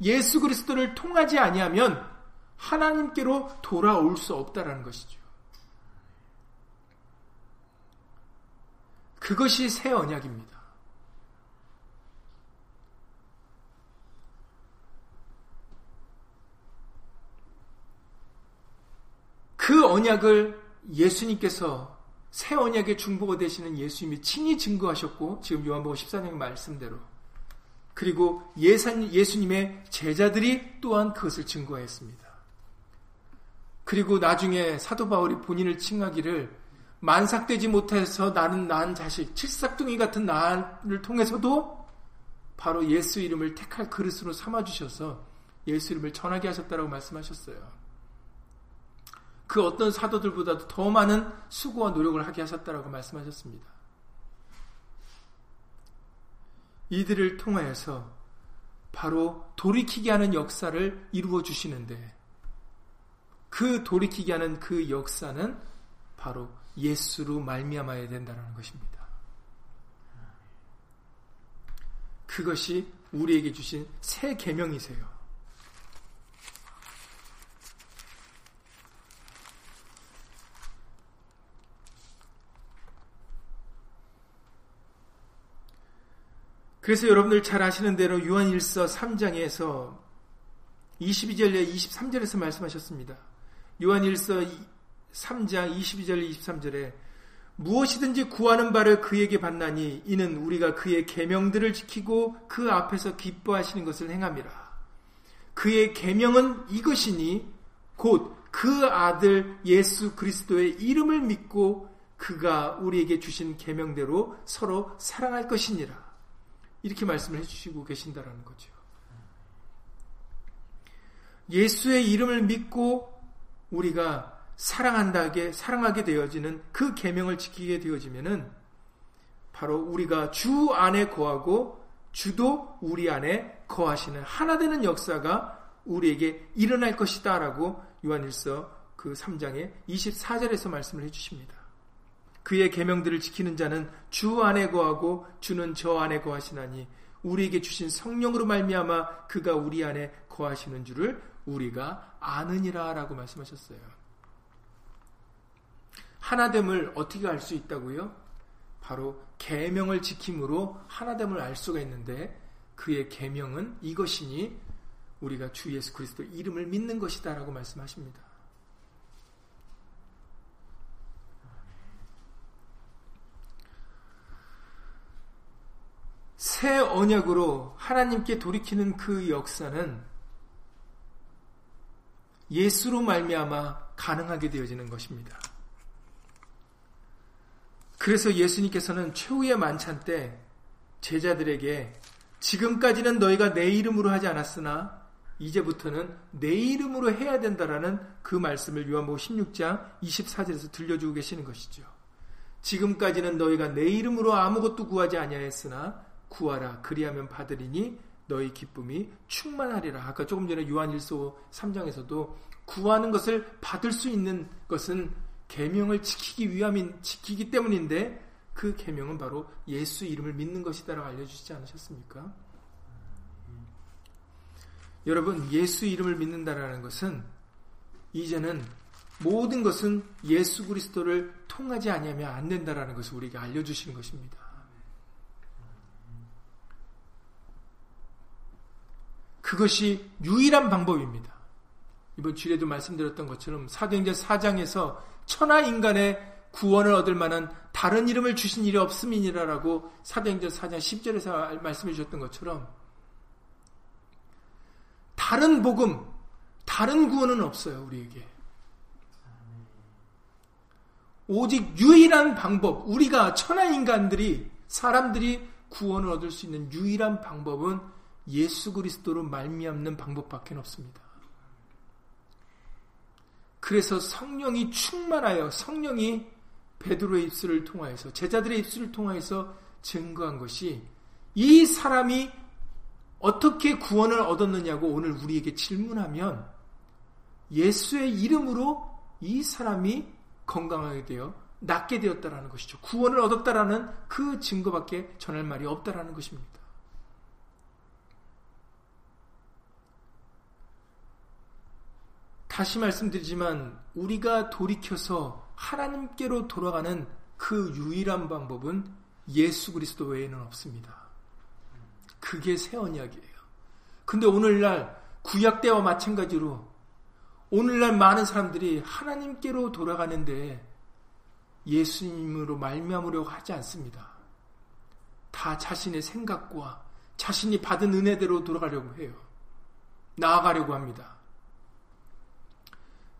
예수 그리스도를 통하지 아니하면 하나님께로 돌아올 수 없다라는 것이죠. 그것이 새 언약입니다. 그 언약을 예수님께서 새 언약의 중보가 되시는 예수님이 친히 증거하셨고 지금 요한복음 14장 말씀대로 그리고 예수님의 제자들이 또한 그것을 증거했습니다. 그리고 나중에 사도 바울이 본인을 칭하기를 만삭되지 못해서 나는 낳은 자식 칠삭둥이 같은 나를 통해서도 바로 예수 이름을 택할 그릇으로 삼아주셔서 예수 이름을 전하게 하셨다라고 말씀하셨어요. 그 어떤 사도들보다도 더 많은 수고와 노력을 하게 하셨다라고 말씀하셨습니다. 이들을 통하여서 바로 돌이키게 하는 역사를 이루어 주시는데 그 돌이키게 하는 그 역사는 바로 예수로 말미암아야 된다는 것입니다. 그것이 우리에게 주신 새 계명이세요. 그래서 여러분들 잘 아시는 대로 요한일서 3장에서 22절에 23절에서 말씀하셨습니다. 요한일서 3장 22절 23절에 무엇이든지 구하는 바를 그에게 받나니 이는 우리가 그의 계명들을 지키고 그 앞에서 기뻐하시는 것을 행함이라. 그의 계명은 이것이니 곧 그 아들 예수 그리스도의 이름을 믿고 그가 우리에게 주신 계명대로 서로 사랑할 것이니라. 이렇게 말씀을 해주시고 계신다라는 거죠. 예수의 이름을 믿고 우리가 사랑하게 되어지는 그 계명을 지키게 되어지면은 바로 우리가 주 안에 거하고 주도 우리 안에 거하시는 하나 되는 역사가 우리에게 일어날 것이다라고 요한일서 그 3장의 24절에서 말씀을 해주십니다. 그의 계명들을 지키는 자는 주 안에 거하고 주는 저 안에 거하시나니 우리에게 주신 성령으로 말미암아 그가 우리 안에 거하시는 줄을 우리가 아느니라 라고 말씀하셨어요. 하나됨을 어떻게 알 수 있다고요? 바로 계명을 지킴으로 하나됨을 알 수가 있는데 그의 계명은 이것이니 우리가 주 예수 그리스도 이름을 믿는 것이다 라고 말씀하십니다. 새 언약으로 하나님께 돌이키는 그 역사는 예수로 말미암아 가능하게 되어지는 것입니다. 그래서 예수님께서는 최후의 만찬 때 제자들에게 지금까지는 너희가 내 이름으로 하지 않았으나 이제부터는 내 이름으로 해야 된다라는 그 말씀을 요한복음 16장 24절에서 들려주고 계시는 것이죠. 지금까지는 너희가 내 이름으로 아무것도 구하지 아니하였으나 구하라 그리하면 받으리니 너희 기쁨이 충만하리라. 아까 조금 전에 요한 1서 3장에서도 구하는 것을 받을 수 있는 것은 계명을 지키기 때문인데 그 계명은 바로 예수 이름을 믿는 것이다라고 알려주시지 않으셨습니까? 여러분, 예수 이름을 믿는다라는 것은 이제는 모든 것은 예수 그리스도를 통하지 아니하면 안 된다라는 것을 우리에게 알려주시는 것입니다. 그것이 유일한 방법입니다. 이번 주일에도 말씀드렸던 것처럼 사도행전 4장에서 천하 인간의 구원을 얻을 만한 다른 이름을 주신 일이 없음이니라라고 사도행전 4장 10절에서 말씀해 주셨던 것처럼 다른 복음, 다른 구원은 없어요. 우리에게 오직 유일한 방법, 우리가 천하 인간들이 사람들이 구원을 얻을 수 있는 유일한 방법은 예수 그리스도로 말미암는 방법밖에 없습니다. 그래서 성령이 충만하여 성령이 베드로의 입술을 통하여서 제자들의 입술을 통하여서 증거한 것이 이 사람이 어떻게 구원을 얻었느냐고 오늘 우리에게 질문하면 예수의 이름으로 이 사람이 건강하게 되어 낫게 되었다라는 것이죠. 구원을 얻었다라는 그 증거밖에 전할 말이 없다라는 것입니다. 다시 말씀드리지만 우리가 돌이켜서 하나님께로 돌아가는 그 유일한 방법은 예수 그리스도 외에는 없습니다. 그게 새 언약이에요. 근데 오늘날 구약 때와 마찬가지로 오늘날 많은 사람들이 하나님께로 돌아가는데 예수님으로 말미암으려고 하지 않습니다. 다 자신의 생각과 자신이 받은 은혜대로 돌아가려고 해요. 나아가려고 합니다.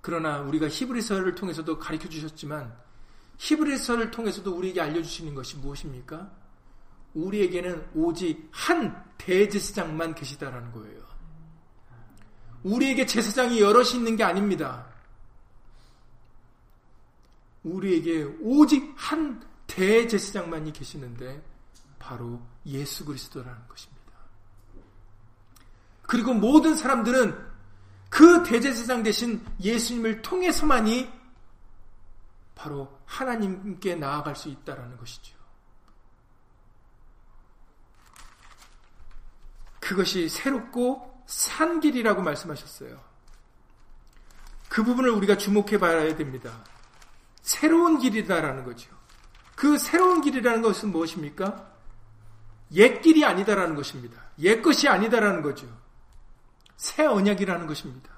그러나 우리가 히브리서를 통해서도 가르쳐 주셨지만 히브리서를 통해서도 우리에게 알려주시는 것이 무엇입니까? 우리에게는 오직 한 대제사장만 계시다라는 거예요. 우리에게 제사장이 여럿이 있는 게 아닙니다. 우리에게 오직 한 대제사장만이 계시는데 바로 예수 그리스도라는 것입니다. 그리고 모든 사람들은 그 대제사장 대신 예수님을 통해서만이 바로 하나님께 나아갈 수 있다라는 것이죠. 그것이 새롭고 산 길이라고 말씀하셨어요. 그 부분을 우리가 주목해 봐야 됩니다. 새로운 길이다라는 거죠. 그 새로운 길이라는 것은 무엇입니까? 옛 길이 아니다라는 것입니다. 옛 것이 아니다라는 거죠. 새 언약이라는 것입니다.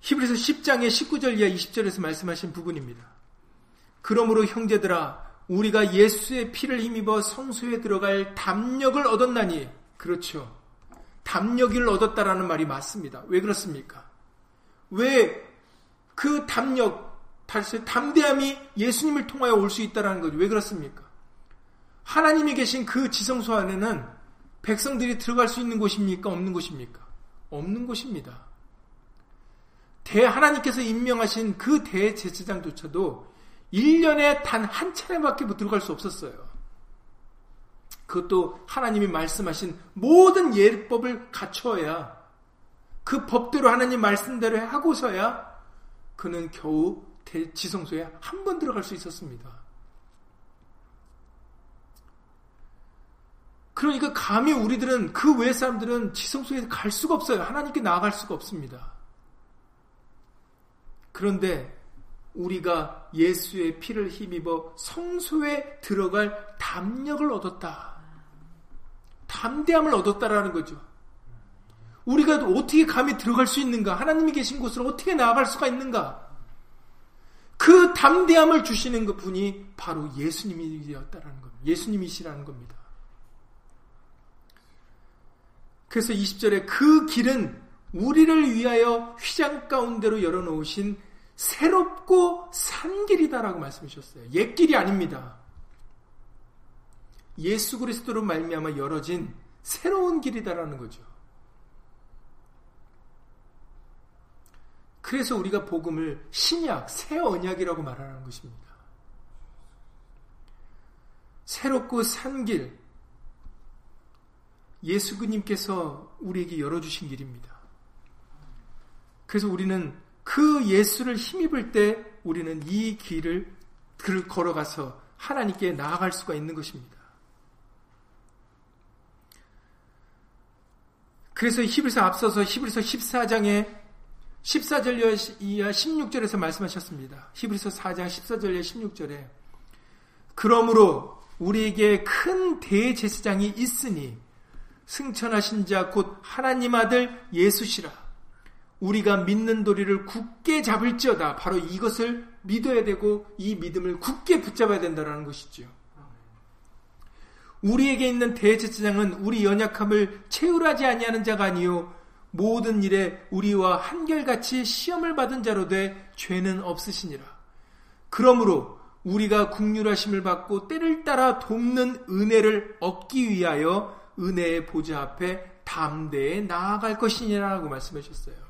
히브리서 10장의 19절 이하 20절에서 말씀하신 부분입니다. 그러므로 형제들아 우리가 예수의 피를 힘입어 성소에 들어갈 담력을 얻었나니. 그렇죠. 담력을 얻었다라는 말이 맞습니다. 왜 그렇습니까? 왜 그 담대함이 예수님을 통하여 올 수 있다라는 거죠. 왜 그렇습니까? 하나님이 계신 그 지성소 안에는 백성들이 들어갈 수 있는 곳입니까? 없는 곳입니까? 없는 곳입니다. 하나님께서 임명하신 그 대제사장조차도 1년에 단 한 차례밖에 못 들어갈 수 없었어요. 그것도 하나님이 말씀하신 모든 예법을 갖춰야 그 법대로 하나님 말씀대로 하고서야 그는 겨우 지성소에 한 번 들어갈 수 있었습니다. 그러니까 감히 우리들은 그 외 사람들은 지성소에 갈 수가 없어요. 하나님께 나아갈 수가 없습니다. 그런데 우리가 예수의 피를 힘입어 성소에 들어갈 담력을 얻었다. 담대함을 얻었다라는 거죠. 우리가 어떻게 감히 들어갈 수 있는가? 하나님이 계신 곳으로 어떻게 나아갈 수가 있는가? 그 담대함을 주시는 그 분이 바로 예수님이었다라는 겁니다. 예수님이시라는 겁니다. 그래서 20절에 그 길은 우리를 위하여 휘장 가운데로 열어놓으신 새롭고 산 길이다라고 말씀하셨어요. 옛 길이 아닙니다. 예수 그리스도로 말미암아 열어진 새로운 길이다라는 거죠. 그래서 우리가 복음을 신약, 새 언약이라고 말하는 것입니다. 새롭고 산 길, 예수님께서 우리에게 열어주신 길입니다. 그래서 우리는 그 예수를 힘입을 때 우리는 이 길을 걸어가서 하나님께 나아갈 수가 있는 것입니다. 그래서 히브리서 14장에 14절 이하 16절에서 말씀하셨습니다. 히브리서 4장 14절 이하 16절에 그러므로 우리에게 큰 대제사장이 있으니 승천하신 자 곧 하나님 아들 예수시라 우리가 믿는 도리를 굳게 잡을지어다. 바로 이것을 믿어야 되고 이 믿음을 굳게 붙잡아야 된다는 것이죠. 우리에게 있는 대제사장은 우리 연약함을 체휼하지 아니하는 자가 아니요 모든 일에 우리와 한결같이 시험을 받은 자로 돼 죄는 없으시니라. 그러므로 우리가 긍휼하심을 받고 때를 따라 돕는 은혜를 얻기 위하여 은혜의 보좌 앞에 담대히 나아갈 것이니라고 말씀하셨어요.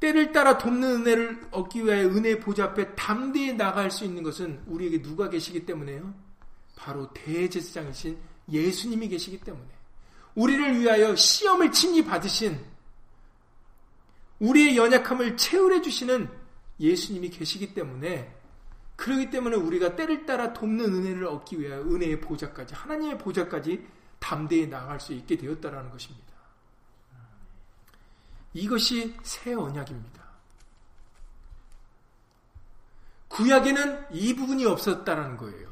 때를 따라 돕는 은혜를 얻기 위하여 은혜의 보좌 앞에 담대히 나아갈 수 있는 것은 우리에게 누가 계시기 때문에요? 바로 대제사장이신 예수님이 계시기 때문에. 우리를 위하여 시험을 친히 받으신, 우리의 연약함을 채울해 주시는 예수님이 계시기 때문에, 그러기 때문에 우리가 때를 따라 돕는 은혜를 얻기 위하여 은혜의 보좌까지, 하나님의 보좌까지 담대히 나아갈 수 있게 되었다라는 것입니다. 이것이 새 언약입니다. 구약에는 이 부분이 없었다라는 거예요.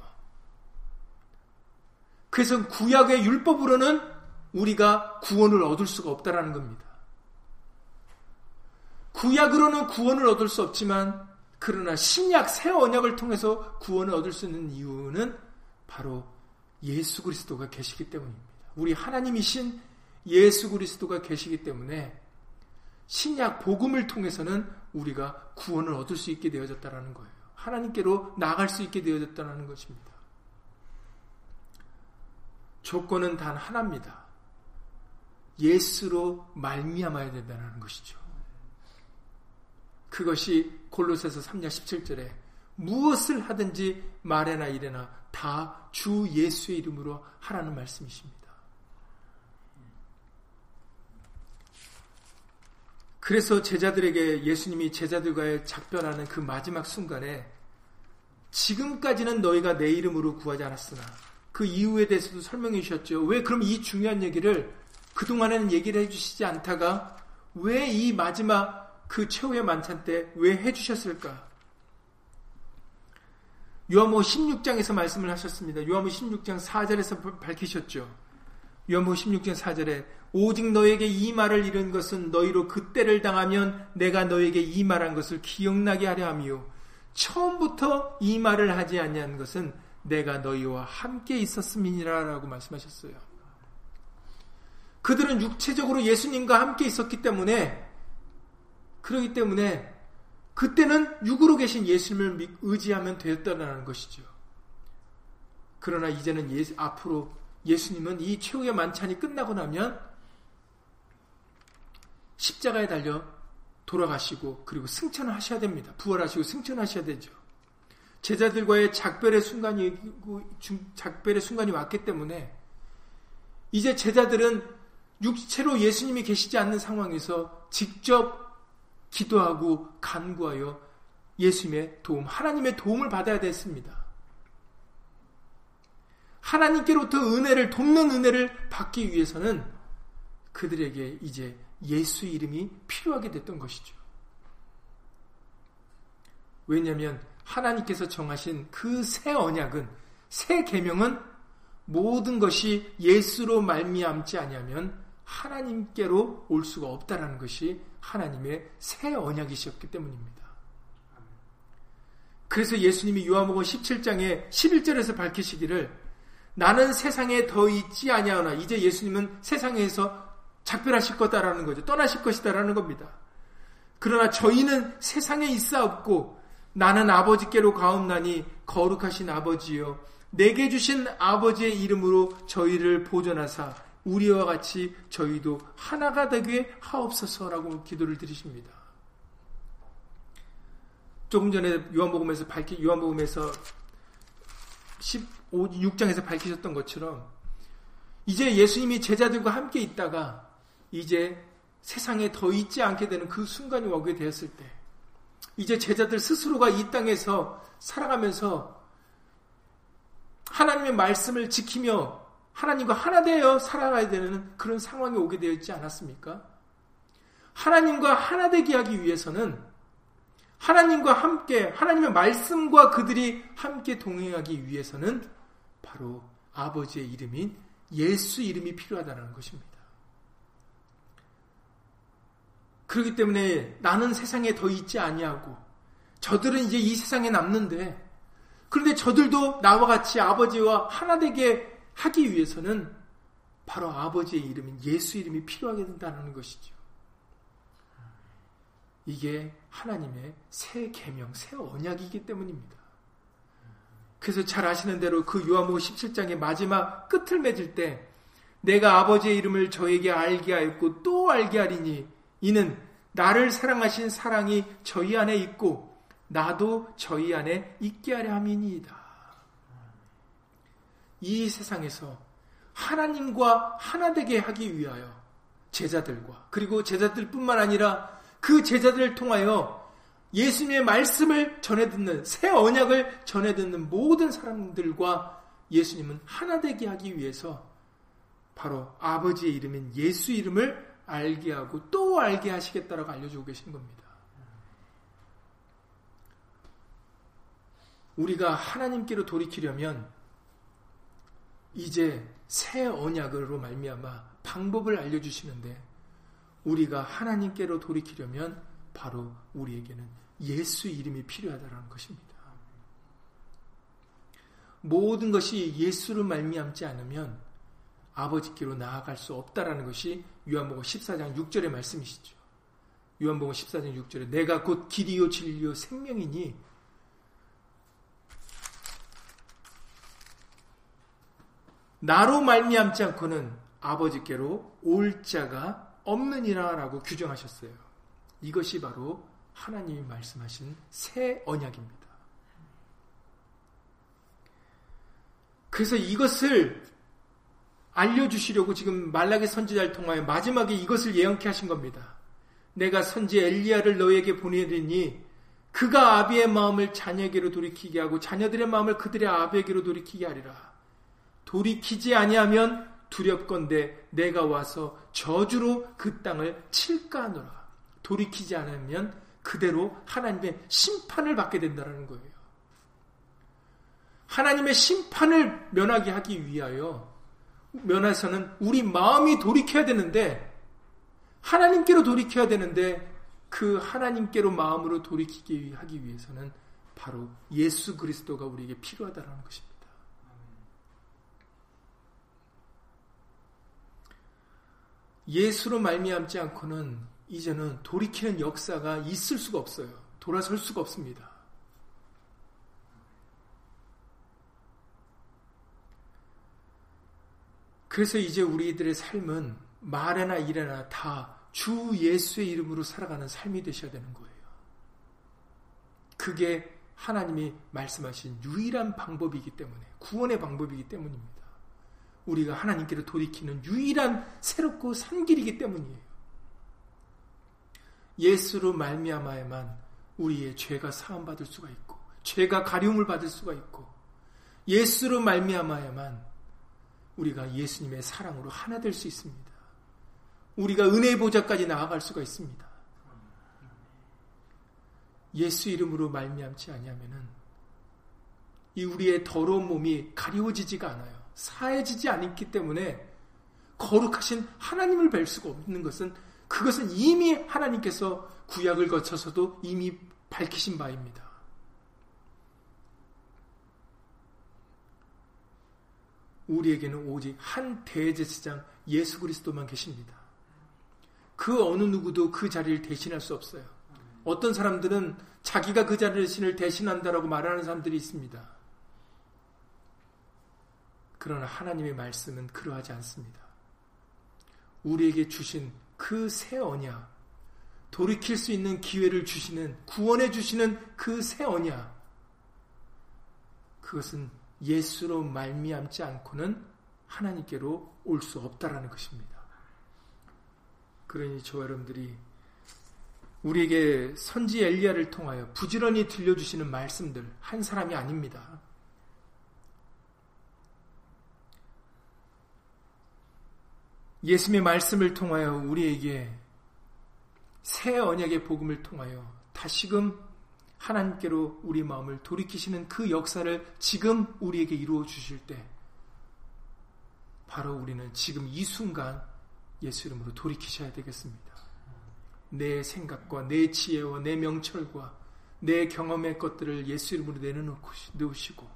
그래서 구약의 율법으로는 우리가 구원을 얻을 수가 없다라는 겁니다. 구약으로는 구원을 얻을 수 없지만 그러나 신약 새 언약을 통해서 구원을 얻을 수 있는 이유는 바로 예수 그리스도가 계시기 때문입니다. 우리 하나님이신 예수 그리스도가 계시기 때문에 신약 복음을 통해서는 우리가 구원을 얻을 수 있게 되어졌다라는 거예요. 하나님께로 나아갈 수 있게 되어졌다는 것입니다. 조건은 단 하나입니다. 예수로 말미암아야 된다는 것이죠. 그것이 골로새서 3장 17절에 무엇을 하든지 말에나 이래나 다 주 예수의 이름으로 하라는 말씀이십니다. 그래서 제자들에게 예수님이 제자들과의 작별하는 그 마지막 순간에 지금까지는 너희가 내 이름으로 구하지 않았으나 그 이유에 대해서도 설명해 주셨죠. 왜 그럼 이 중요한 얘기를 그동안에는 얘기를 해주시지 않다가 왜 이 마지막 그 최후의 만찬 때 왜 해주셨을까? 요한복음 16장에서 말씀을 하셨습니다. 요한복음 16장 4절에서 밝히셨죠. 요한복음 16장 4절에 오직 너에게 이 말을 이른 것은 너희로 그때를 당하면 내가 너에게 이 말한 것을 기억나게 하려 함이요 처음부터 이 말을 하지 아니한 것은 내가 너희와 함께 있었음이니라 라고 말씀하셨어요. 그들은 육체적으로 예수님과 함께 있었기 때문에 그러기 때문에 그때는 육으로 계신 예수님을 의지하면 되었다는 것이죠. 그러나 이제는 앞으로 예수님은 이 최후의 만찬이 끝나고 나면 십자가에 달려 돌아가시고 그리고 승천하셔야 됩니다. 부활하시고 승천하셔야 되죠. 제자들과의 작별의 순간이 왔기 때문에 이제 제자들은 육체로 예수님이 계시지 않는 상황에서 직접 기도하고 간구하여 예수님의 도움, 하나님의 도움을 받아야 됐습니다. 하나님께로부터 돕는 은혜를 받기 위해서는 그들에게 이제 예수의 이름이 필요하게 됐던 것이죠. 왜냐하면 하나님께서 정하신 그 새 언약은, 새 계명은 모든 것이 예수로 말미암지 아니하면 하나님께로 올 수가 없다라는 것이 하나님의 새 언약이셨기 때문입니다. 그래서 예수님이 요한복음 17장에 11절에서 밝히시기를 나는 세상에 더 있지 아니하오나 이제 예수님은 세상에서 작별하실 거다라는 거죠. 떠나실 것이다라는 겁니다. 그러나 저희는 세상에 있사옵고 나는 아버지께로 가옵나니 거룩하신 아버지여 내게 주신 아버지의 이름으로 저희를 보존하사 우리와 같이 저희도 하나가 되게 하옵소서라고 기도를 드리십니다. 조금 전에 요한복음에서 6장에서 밝히셨던 것처럼 이제 예수님이 제자들과 함께 있다가 이제 세상에 더 있지 않게 되는 그 순간이 오게 되었을 때 이제 제자들 스스로가 이 땅에서 살아가면서 하나님의 말씀을 지키며 하나님과 하나 되어 살아가야 되는 그런 상황이 오게 되어 있지 않았습니까? 하나님과 하나 되게 하기 위해서는 하나님과 함께 하나님의 말씀과 그들이 함께 동행하기 위해서는 바로 아버지의 이름인 예수 이름이 필요하다는 것입니다. 그렇기 때문에 나는 세상에 더 있지 아니하고 저들은 이제 이 세상에 남는데 그런데 저들도 나와 같이 아버지와 하나 되게 하기 위해서는 바로 아버지의 이름인 예수 이름이 필요하게 된다는 것이죠. 이게 하나님의 새 계명, 새 언약이기 때문입니다. 그래서 잘 아시는 대로 그 요한복음 17장의 마지막 끝을 맺을 때 내가 아버지의 이름을 저에게 알게 하였고 또 알게 하리니 이는 나를 사랑하신 사랑이 저희 안에 있고 나도 저희 안에 있게 하려 함이니이다. 이 세상에서 하나님과 하나 되게 하기 위하여 제자들과 그리고 제자들뿐만 아니라 그 제자들을 통하여 예수님의 말씀을 전해 듣는 새 언약을 전해 듣는 모든 사람들과 예수님은 하나 되게 하기 위해서 바로 아버지의 이름인 예수 이름을 알게 하고 또 알게 하시겠다라고 알려주고 계신 겁니다. 우리가 하나님께로 돌이키려면 이제 새 언약으로 말미암아 방법을 알려주시는데 우리가 하나님께로 돌이키려면 바로 우리에게는 예수 이름이 필요하다는 것입니다. 모든 것이 예수를 말미암지 않으면 아버지께로 나아갈 수 없다라는 것이 요한복음 14장 6절의 말씀이시죠. 요한복음 14장 6절에 내가 곧 길이요 진리요 생명이니 나로 말미암지 않고는 아버지께로 올 자가 없느니라라고 규정하셨어요. 이것이 바로 하나님이 말씀하신 새 언약입니다. 그래서 이것을 알려주시려고 지금 말라기 선지자를 통하여 마지막에 이것을 예언케 하신 겁니다. 내가 선지 엘리야를 너에게 보내리니 그가 아비의 마음을 자녀에게로 돌이키게 하고 자녀들의 마음을 그들의 아비에게로 돌이키게 하리라. 돌이키지 아니하면 두렵건대 내가 와서 저주로 그 땅을 칠까 하노라. 돌이키지 않으면 그대로 하나님의 심판을 받게 된다는 거예요. 하나님의 심판을 면하게 하기 위하여 면에서는 우리 마음이 돌이켜야 되는데 하나님께로 돌이켜야 되는데 그 하나님께로 마음으로 돌이키기 하기 위해서는 바로 예수 그리스도가 우리에게 필요하다는 것입니다. 예수로 말미암지 않고는 이제는 돌이키는 역사가 있을 수가 없어요. 돌아설 수가 없습니다. 그래서 이제 우리들의 삶은 말에나 일에나 다 주 예수의 이름으로 살아가는 삶이 되셔야 되는 거예요. 그게 하나님이 말씀하신 유일한 방법이기 때문에 구원의 방법이기 때문입니다. 우리가 하나님께로 돌이키는 유일한 새롭고 산 길이기 때문이에요. 예수로 말미암아야만 우리의 죄가 사함받을 수가 있고 죄가 가려움을 받을 수가 있고 예수로 말미암아야만 우리가 예수님의 사랑으로 하나 될 수 있습니다. 우리가 은혜의 보좌까지 나아갈 수가 있습니다. 예수 이름으로 말미암지 아니하면은 이 우리의 더러운 몸이 가리워지지가 않아요. 사해지지 않기 때문에 거룩하신 하나님을 뵐 수가 없는 것은 그것은 이미 하나님께서 구약을 거쳐서도 이미 밝히신 바입니다. 우리에게는 오직 한 대제사장 예수 그리스도만 계십니다. 그 어느 누구도 그 자리를 대신할 수 없어요. 어떤 사람들은 자기가 그 자신을 대신한다라고 말하는 사람들이 있습니다. 그러나 하나님의 말씀은 그러하지 않습니다. 우리에게 주신 그 새 언약, 돌이킬 수 있는 기회를 주시는, 구원해 주시는 그 새 언약, 그것은 예수로 말미암지 않고는 하나님께로 올 수 없다라는 것입니다. 그러니 저와 여러분들이 우리에게 선지 엘리야를 통하여 부지런히 들려주시는 말씀들, 한 사람이 아닙니다. 예수님의 말씀을 통하여 우리에게 새 언약의 복음을 통하여 다시금 하나님께로 우리 마음을 돌이키시는 그 역사를 지금 우리에게 이루어 주실 때 바로 우리는 지금 이 순간 예수 이름으로 돌이키셔야 되겠습니다. 내 생각과 내 지혜와 내 명철과 내 경험의 것들을 예수 이름으로 내놓으시고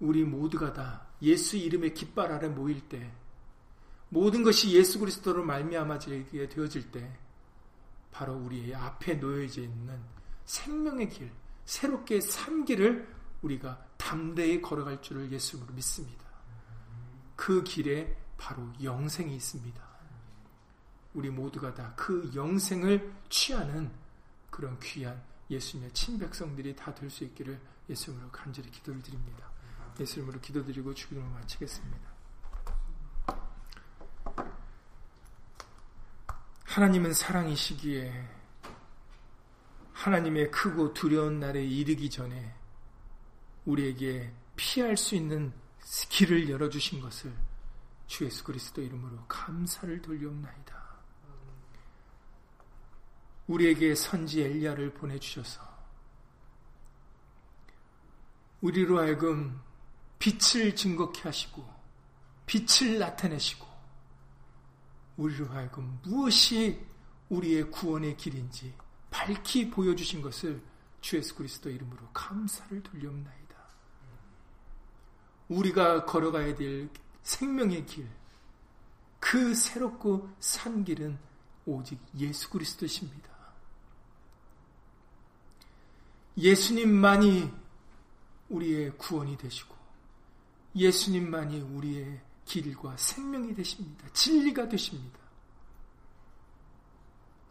우리 모두가 다 예수 이름의 깃발 아래 모일 때, 모든 것이 예수 그리스도로 말미암아지게 되어질 때 바로 우리의 앞에 놓여져 있는 생명의 길, 새롭게 산 길을 우리가 담대히 걸어갈 줄을 예수님으로 믿습니다. 그 길에 바로 영생이 있습니다. 우리 모두가 다 그 영생을 취하는 그런 귀한 예수님의 친백성들이 다 될 수 있기를 예수님으로 간절히 기도를 드립니다. 예수님으로 기도드리고 주기도를 마치겠습니다. 하나님은 사랑이시기에 하나님의 크고 두려운 날에 이르기 전에 우리에게 피할 수 있는 길을 열어주신 것을 주 예수 그리스도 이름으로 감사를 돌려옵나이다. 우리에게 선지 엘리야를 보내주셔서 우리로 하여금 빛을 증거케 하시고 빛을 나타내시고 우리로 하여금 무엇이 우리의 구원의 길인지 밝히 보여주신 것을 주 예수 그리스도 이름으로 감사를 돌려옵나이다. 우리가 걸어가야 될 생명의 길, 그 새롭고 산 길은 오직 예수 그리스도십니다. 예수님만이 우리의 구원이 되시고 예수님만이 우리의 길과 생명이 되십니다. 진리가 되십니다.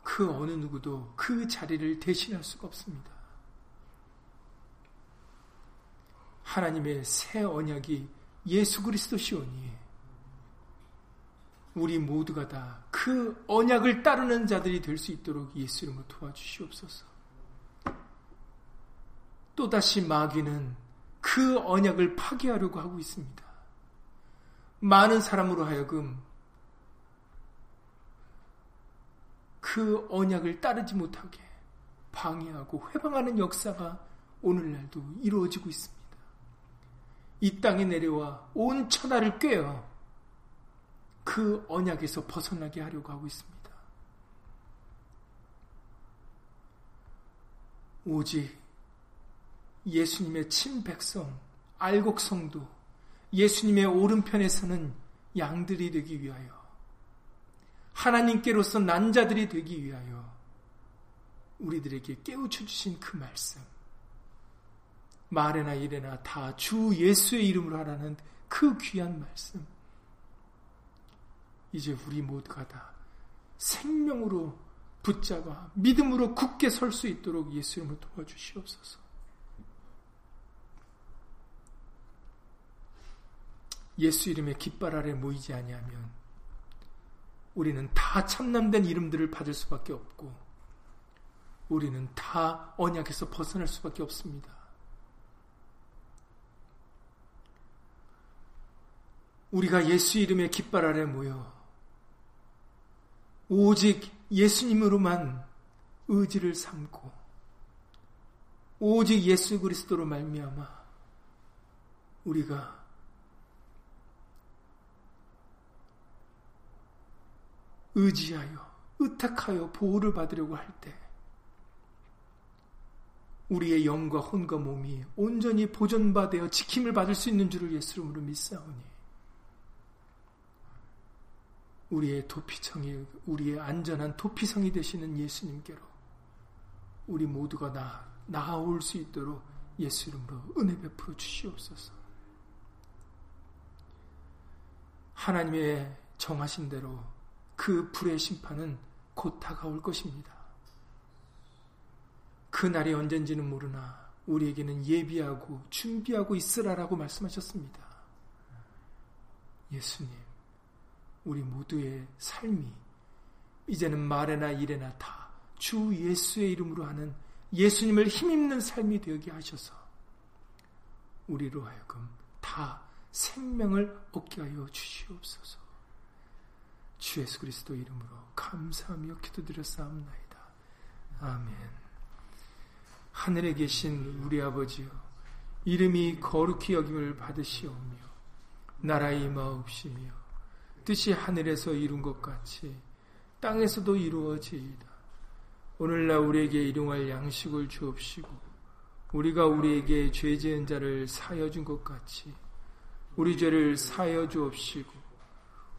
그 어느 누구도 그 자리를 대신할 수가 없습니다. 하나님의 새 언약이 예수 그리스도시오니 우리 모두가 다 그 언약을 따르는 자들이 될 수 있도록 예수 이름으로 도와주시옵소서. 또다시 마귀는 그 언약을 파괴하려고 하고 있습니다. 많은 사람으로 하여금 그 언약을 따르지 못하게 방해하고 회방하는 역사가 오늘날도 이루어지고 있습니다. 이 땅에 내려와 온 천하를 꿰어 그 언약에서 벗어나게 하려고 하고 있습니다. 오직 예수님의 친백성, 알곡성도 예수님의 오른편에서는 양들이 되기 위하여 하나님께로서 난자들이 되기 위하여 우리들에게 깨우쳐 주신 그 말씀, 말에나 일에나 다 주 예수의 이름으로 하라는 그 귀한 말씀, 이제 우리 모두가 다 생명으로 붙잡아 믿음으로 굳게 설 수 있도록 예수 이름으로 도와주시옵소서. 예수 이름의 깃발 아래 모이지 아니하면 우리는 다 참남된 이름들을 받을 수밖에 없고 우리는 다 언약에서 벗어날 수밖에 없습니다. 우리가 예수 이름의 깃발 아래 모여 오직 예수님으로만 의지를 삼고 오직 예수 그리스도로 말미암아 우리가 의지하여 의탁하여 보호를 받으려고 할 때 우리의 영과 혼과 몸이 온전히 보존받아 지킴을 받을 수 있는 줄을 예수 이름으로 믿사오니 우리의 안전한 도피성이 되시는 예수님께로 우리 모두가 나아올 수 있도록 예수 이름으로 은혜 베풀어 주시옵소서. 하나님의 정하신 대로 그 불의 심판은 곧 다가올 것입니다. 그 날이 언젠지는 모르나 우리에게는 예비하고 준비하고 있으라라고 말씀하셨습니다. 예수님, 우리 모두의 삶이 이제는 말에나 일에나 다 주 예수의 이름으로 하는 예수님을 힘입는 삶이 되게 하셔서 우리로 하여금 다 생명을 얻게 하여 주시옵소서. 주 예수 그리스도 이름으로 감사하며 기도드렸사옵나이다. 아멘. 하늘에 계신 우리 아버지여, 이름이 거룩히 여김을 받으시오며 나라 임하옵시며 뜻이 하늘에서 이룬 것 같이 땅에서도 이루어지이다. 오늘날 우리에게 일용할 양식을 주옵시고 우리가 우리에게 죄 지은 자를 사여 준 것 같이 우리 죄를 사여 주옵시고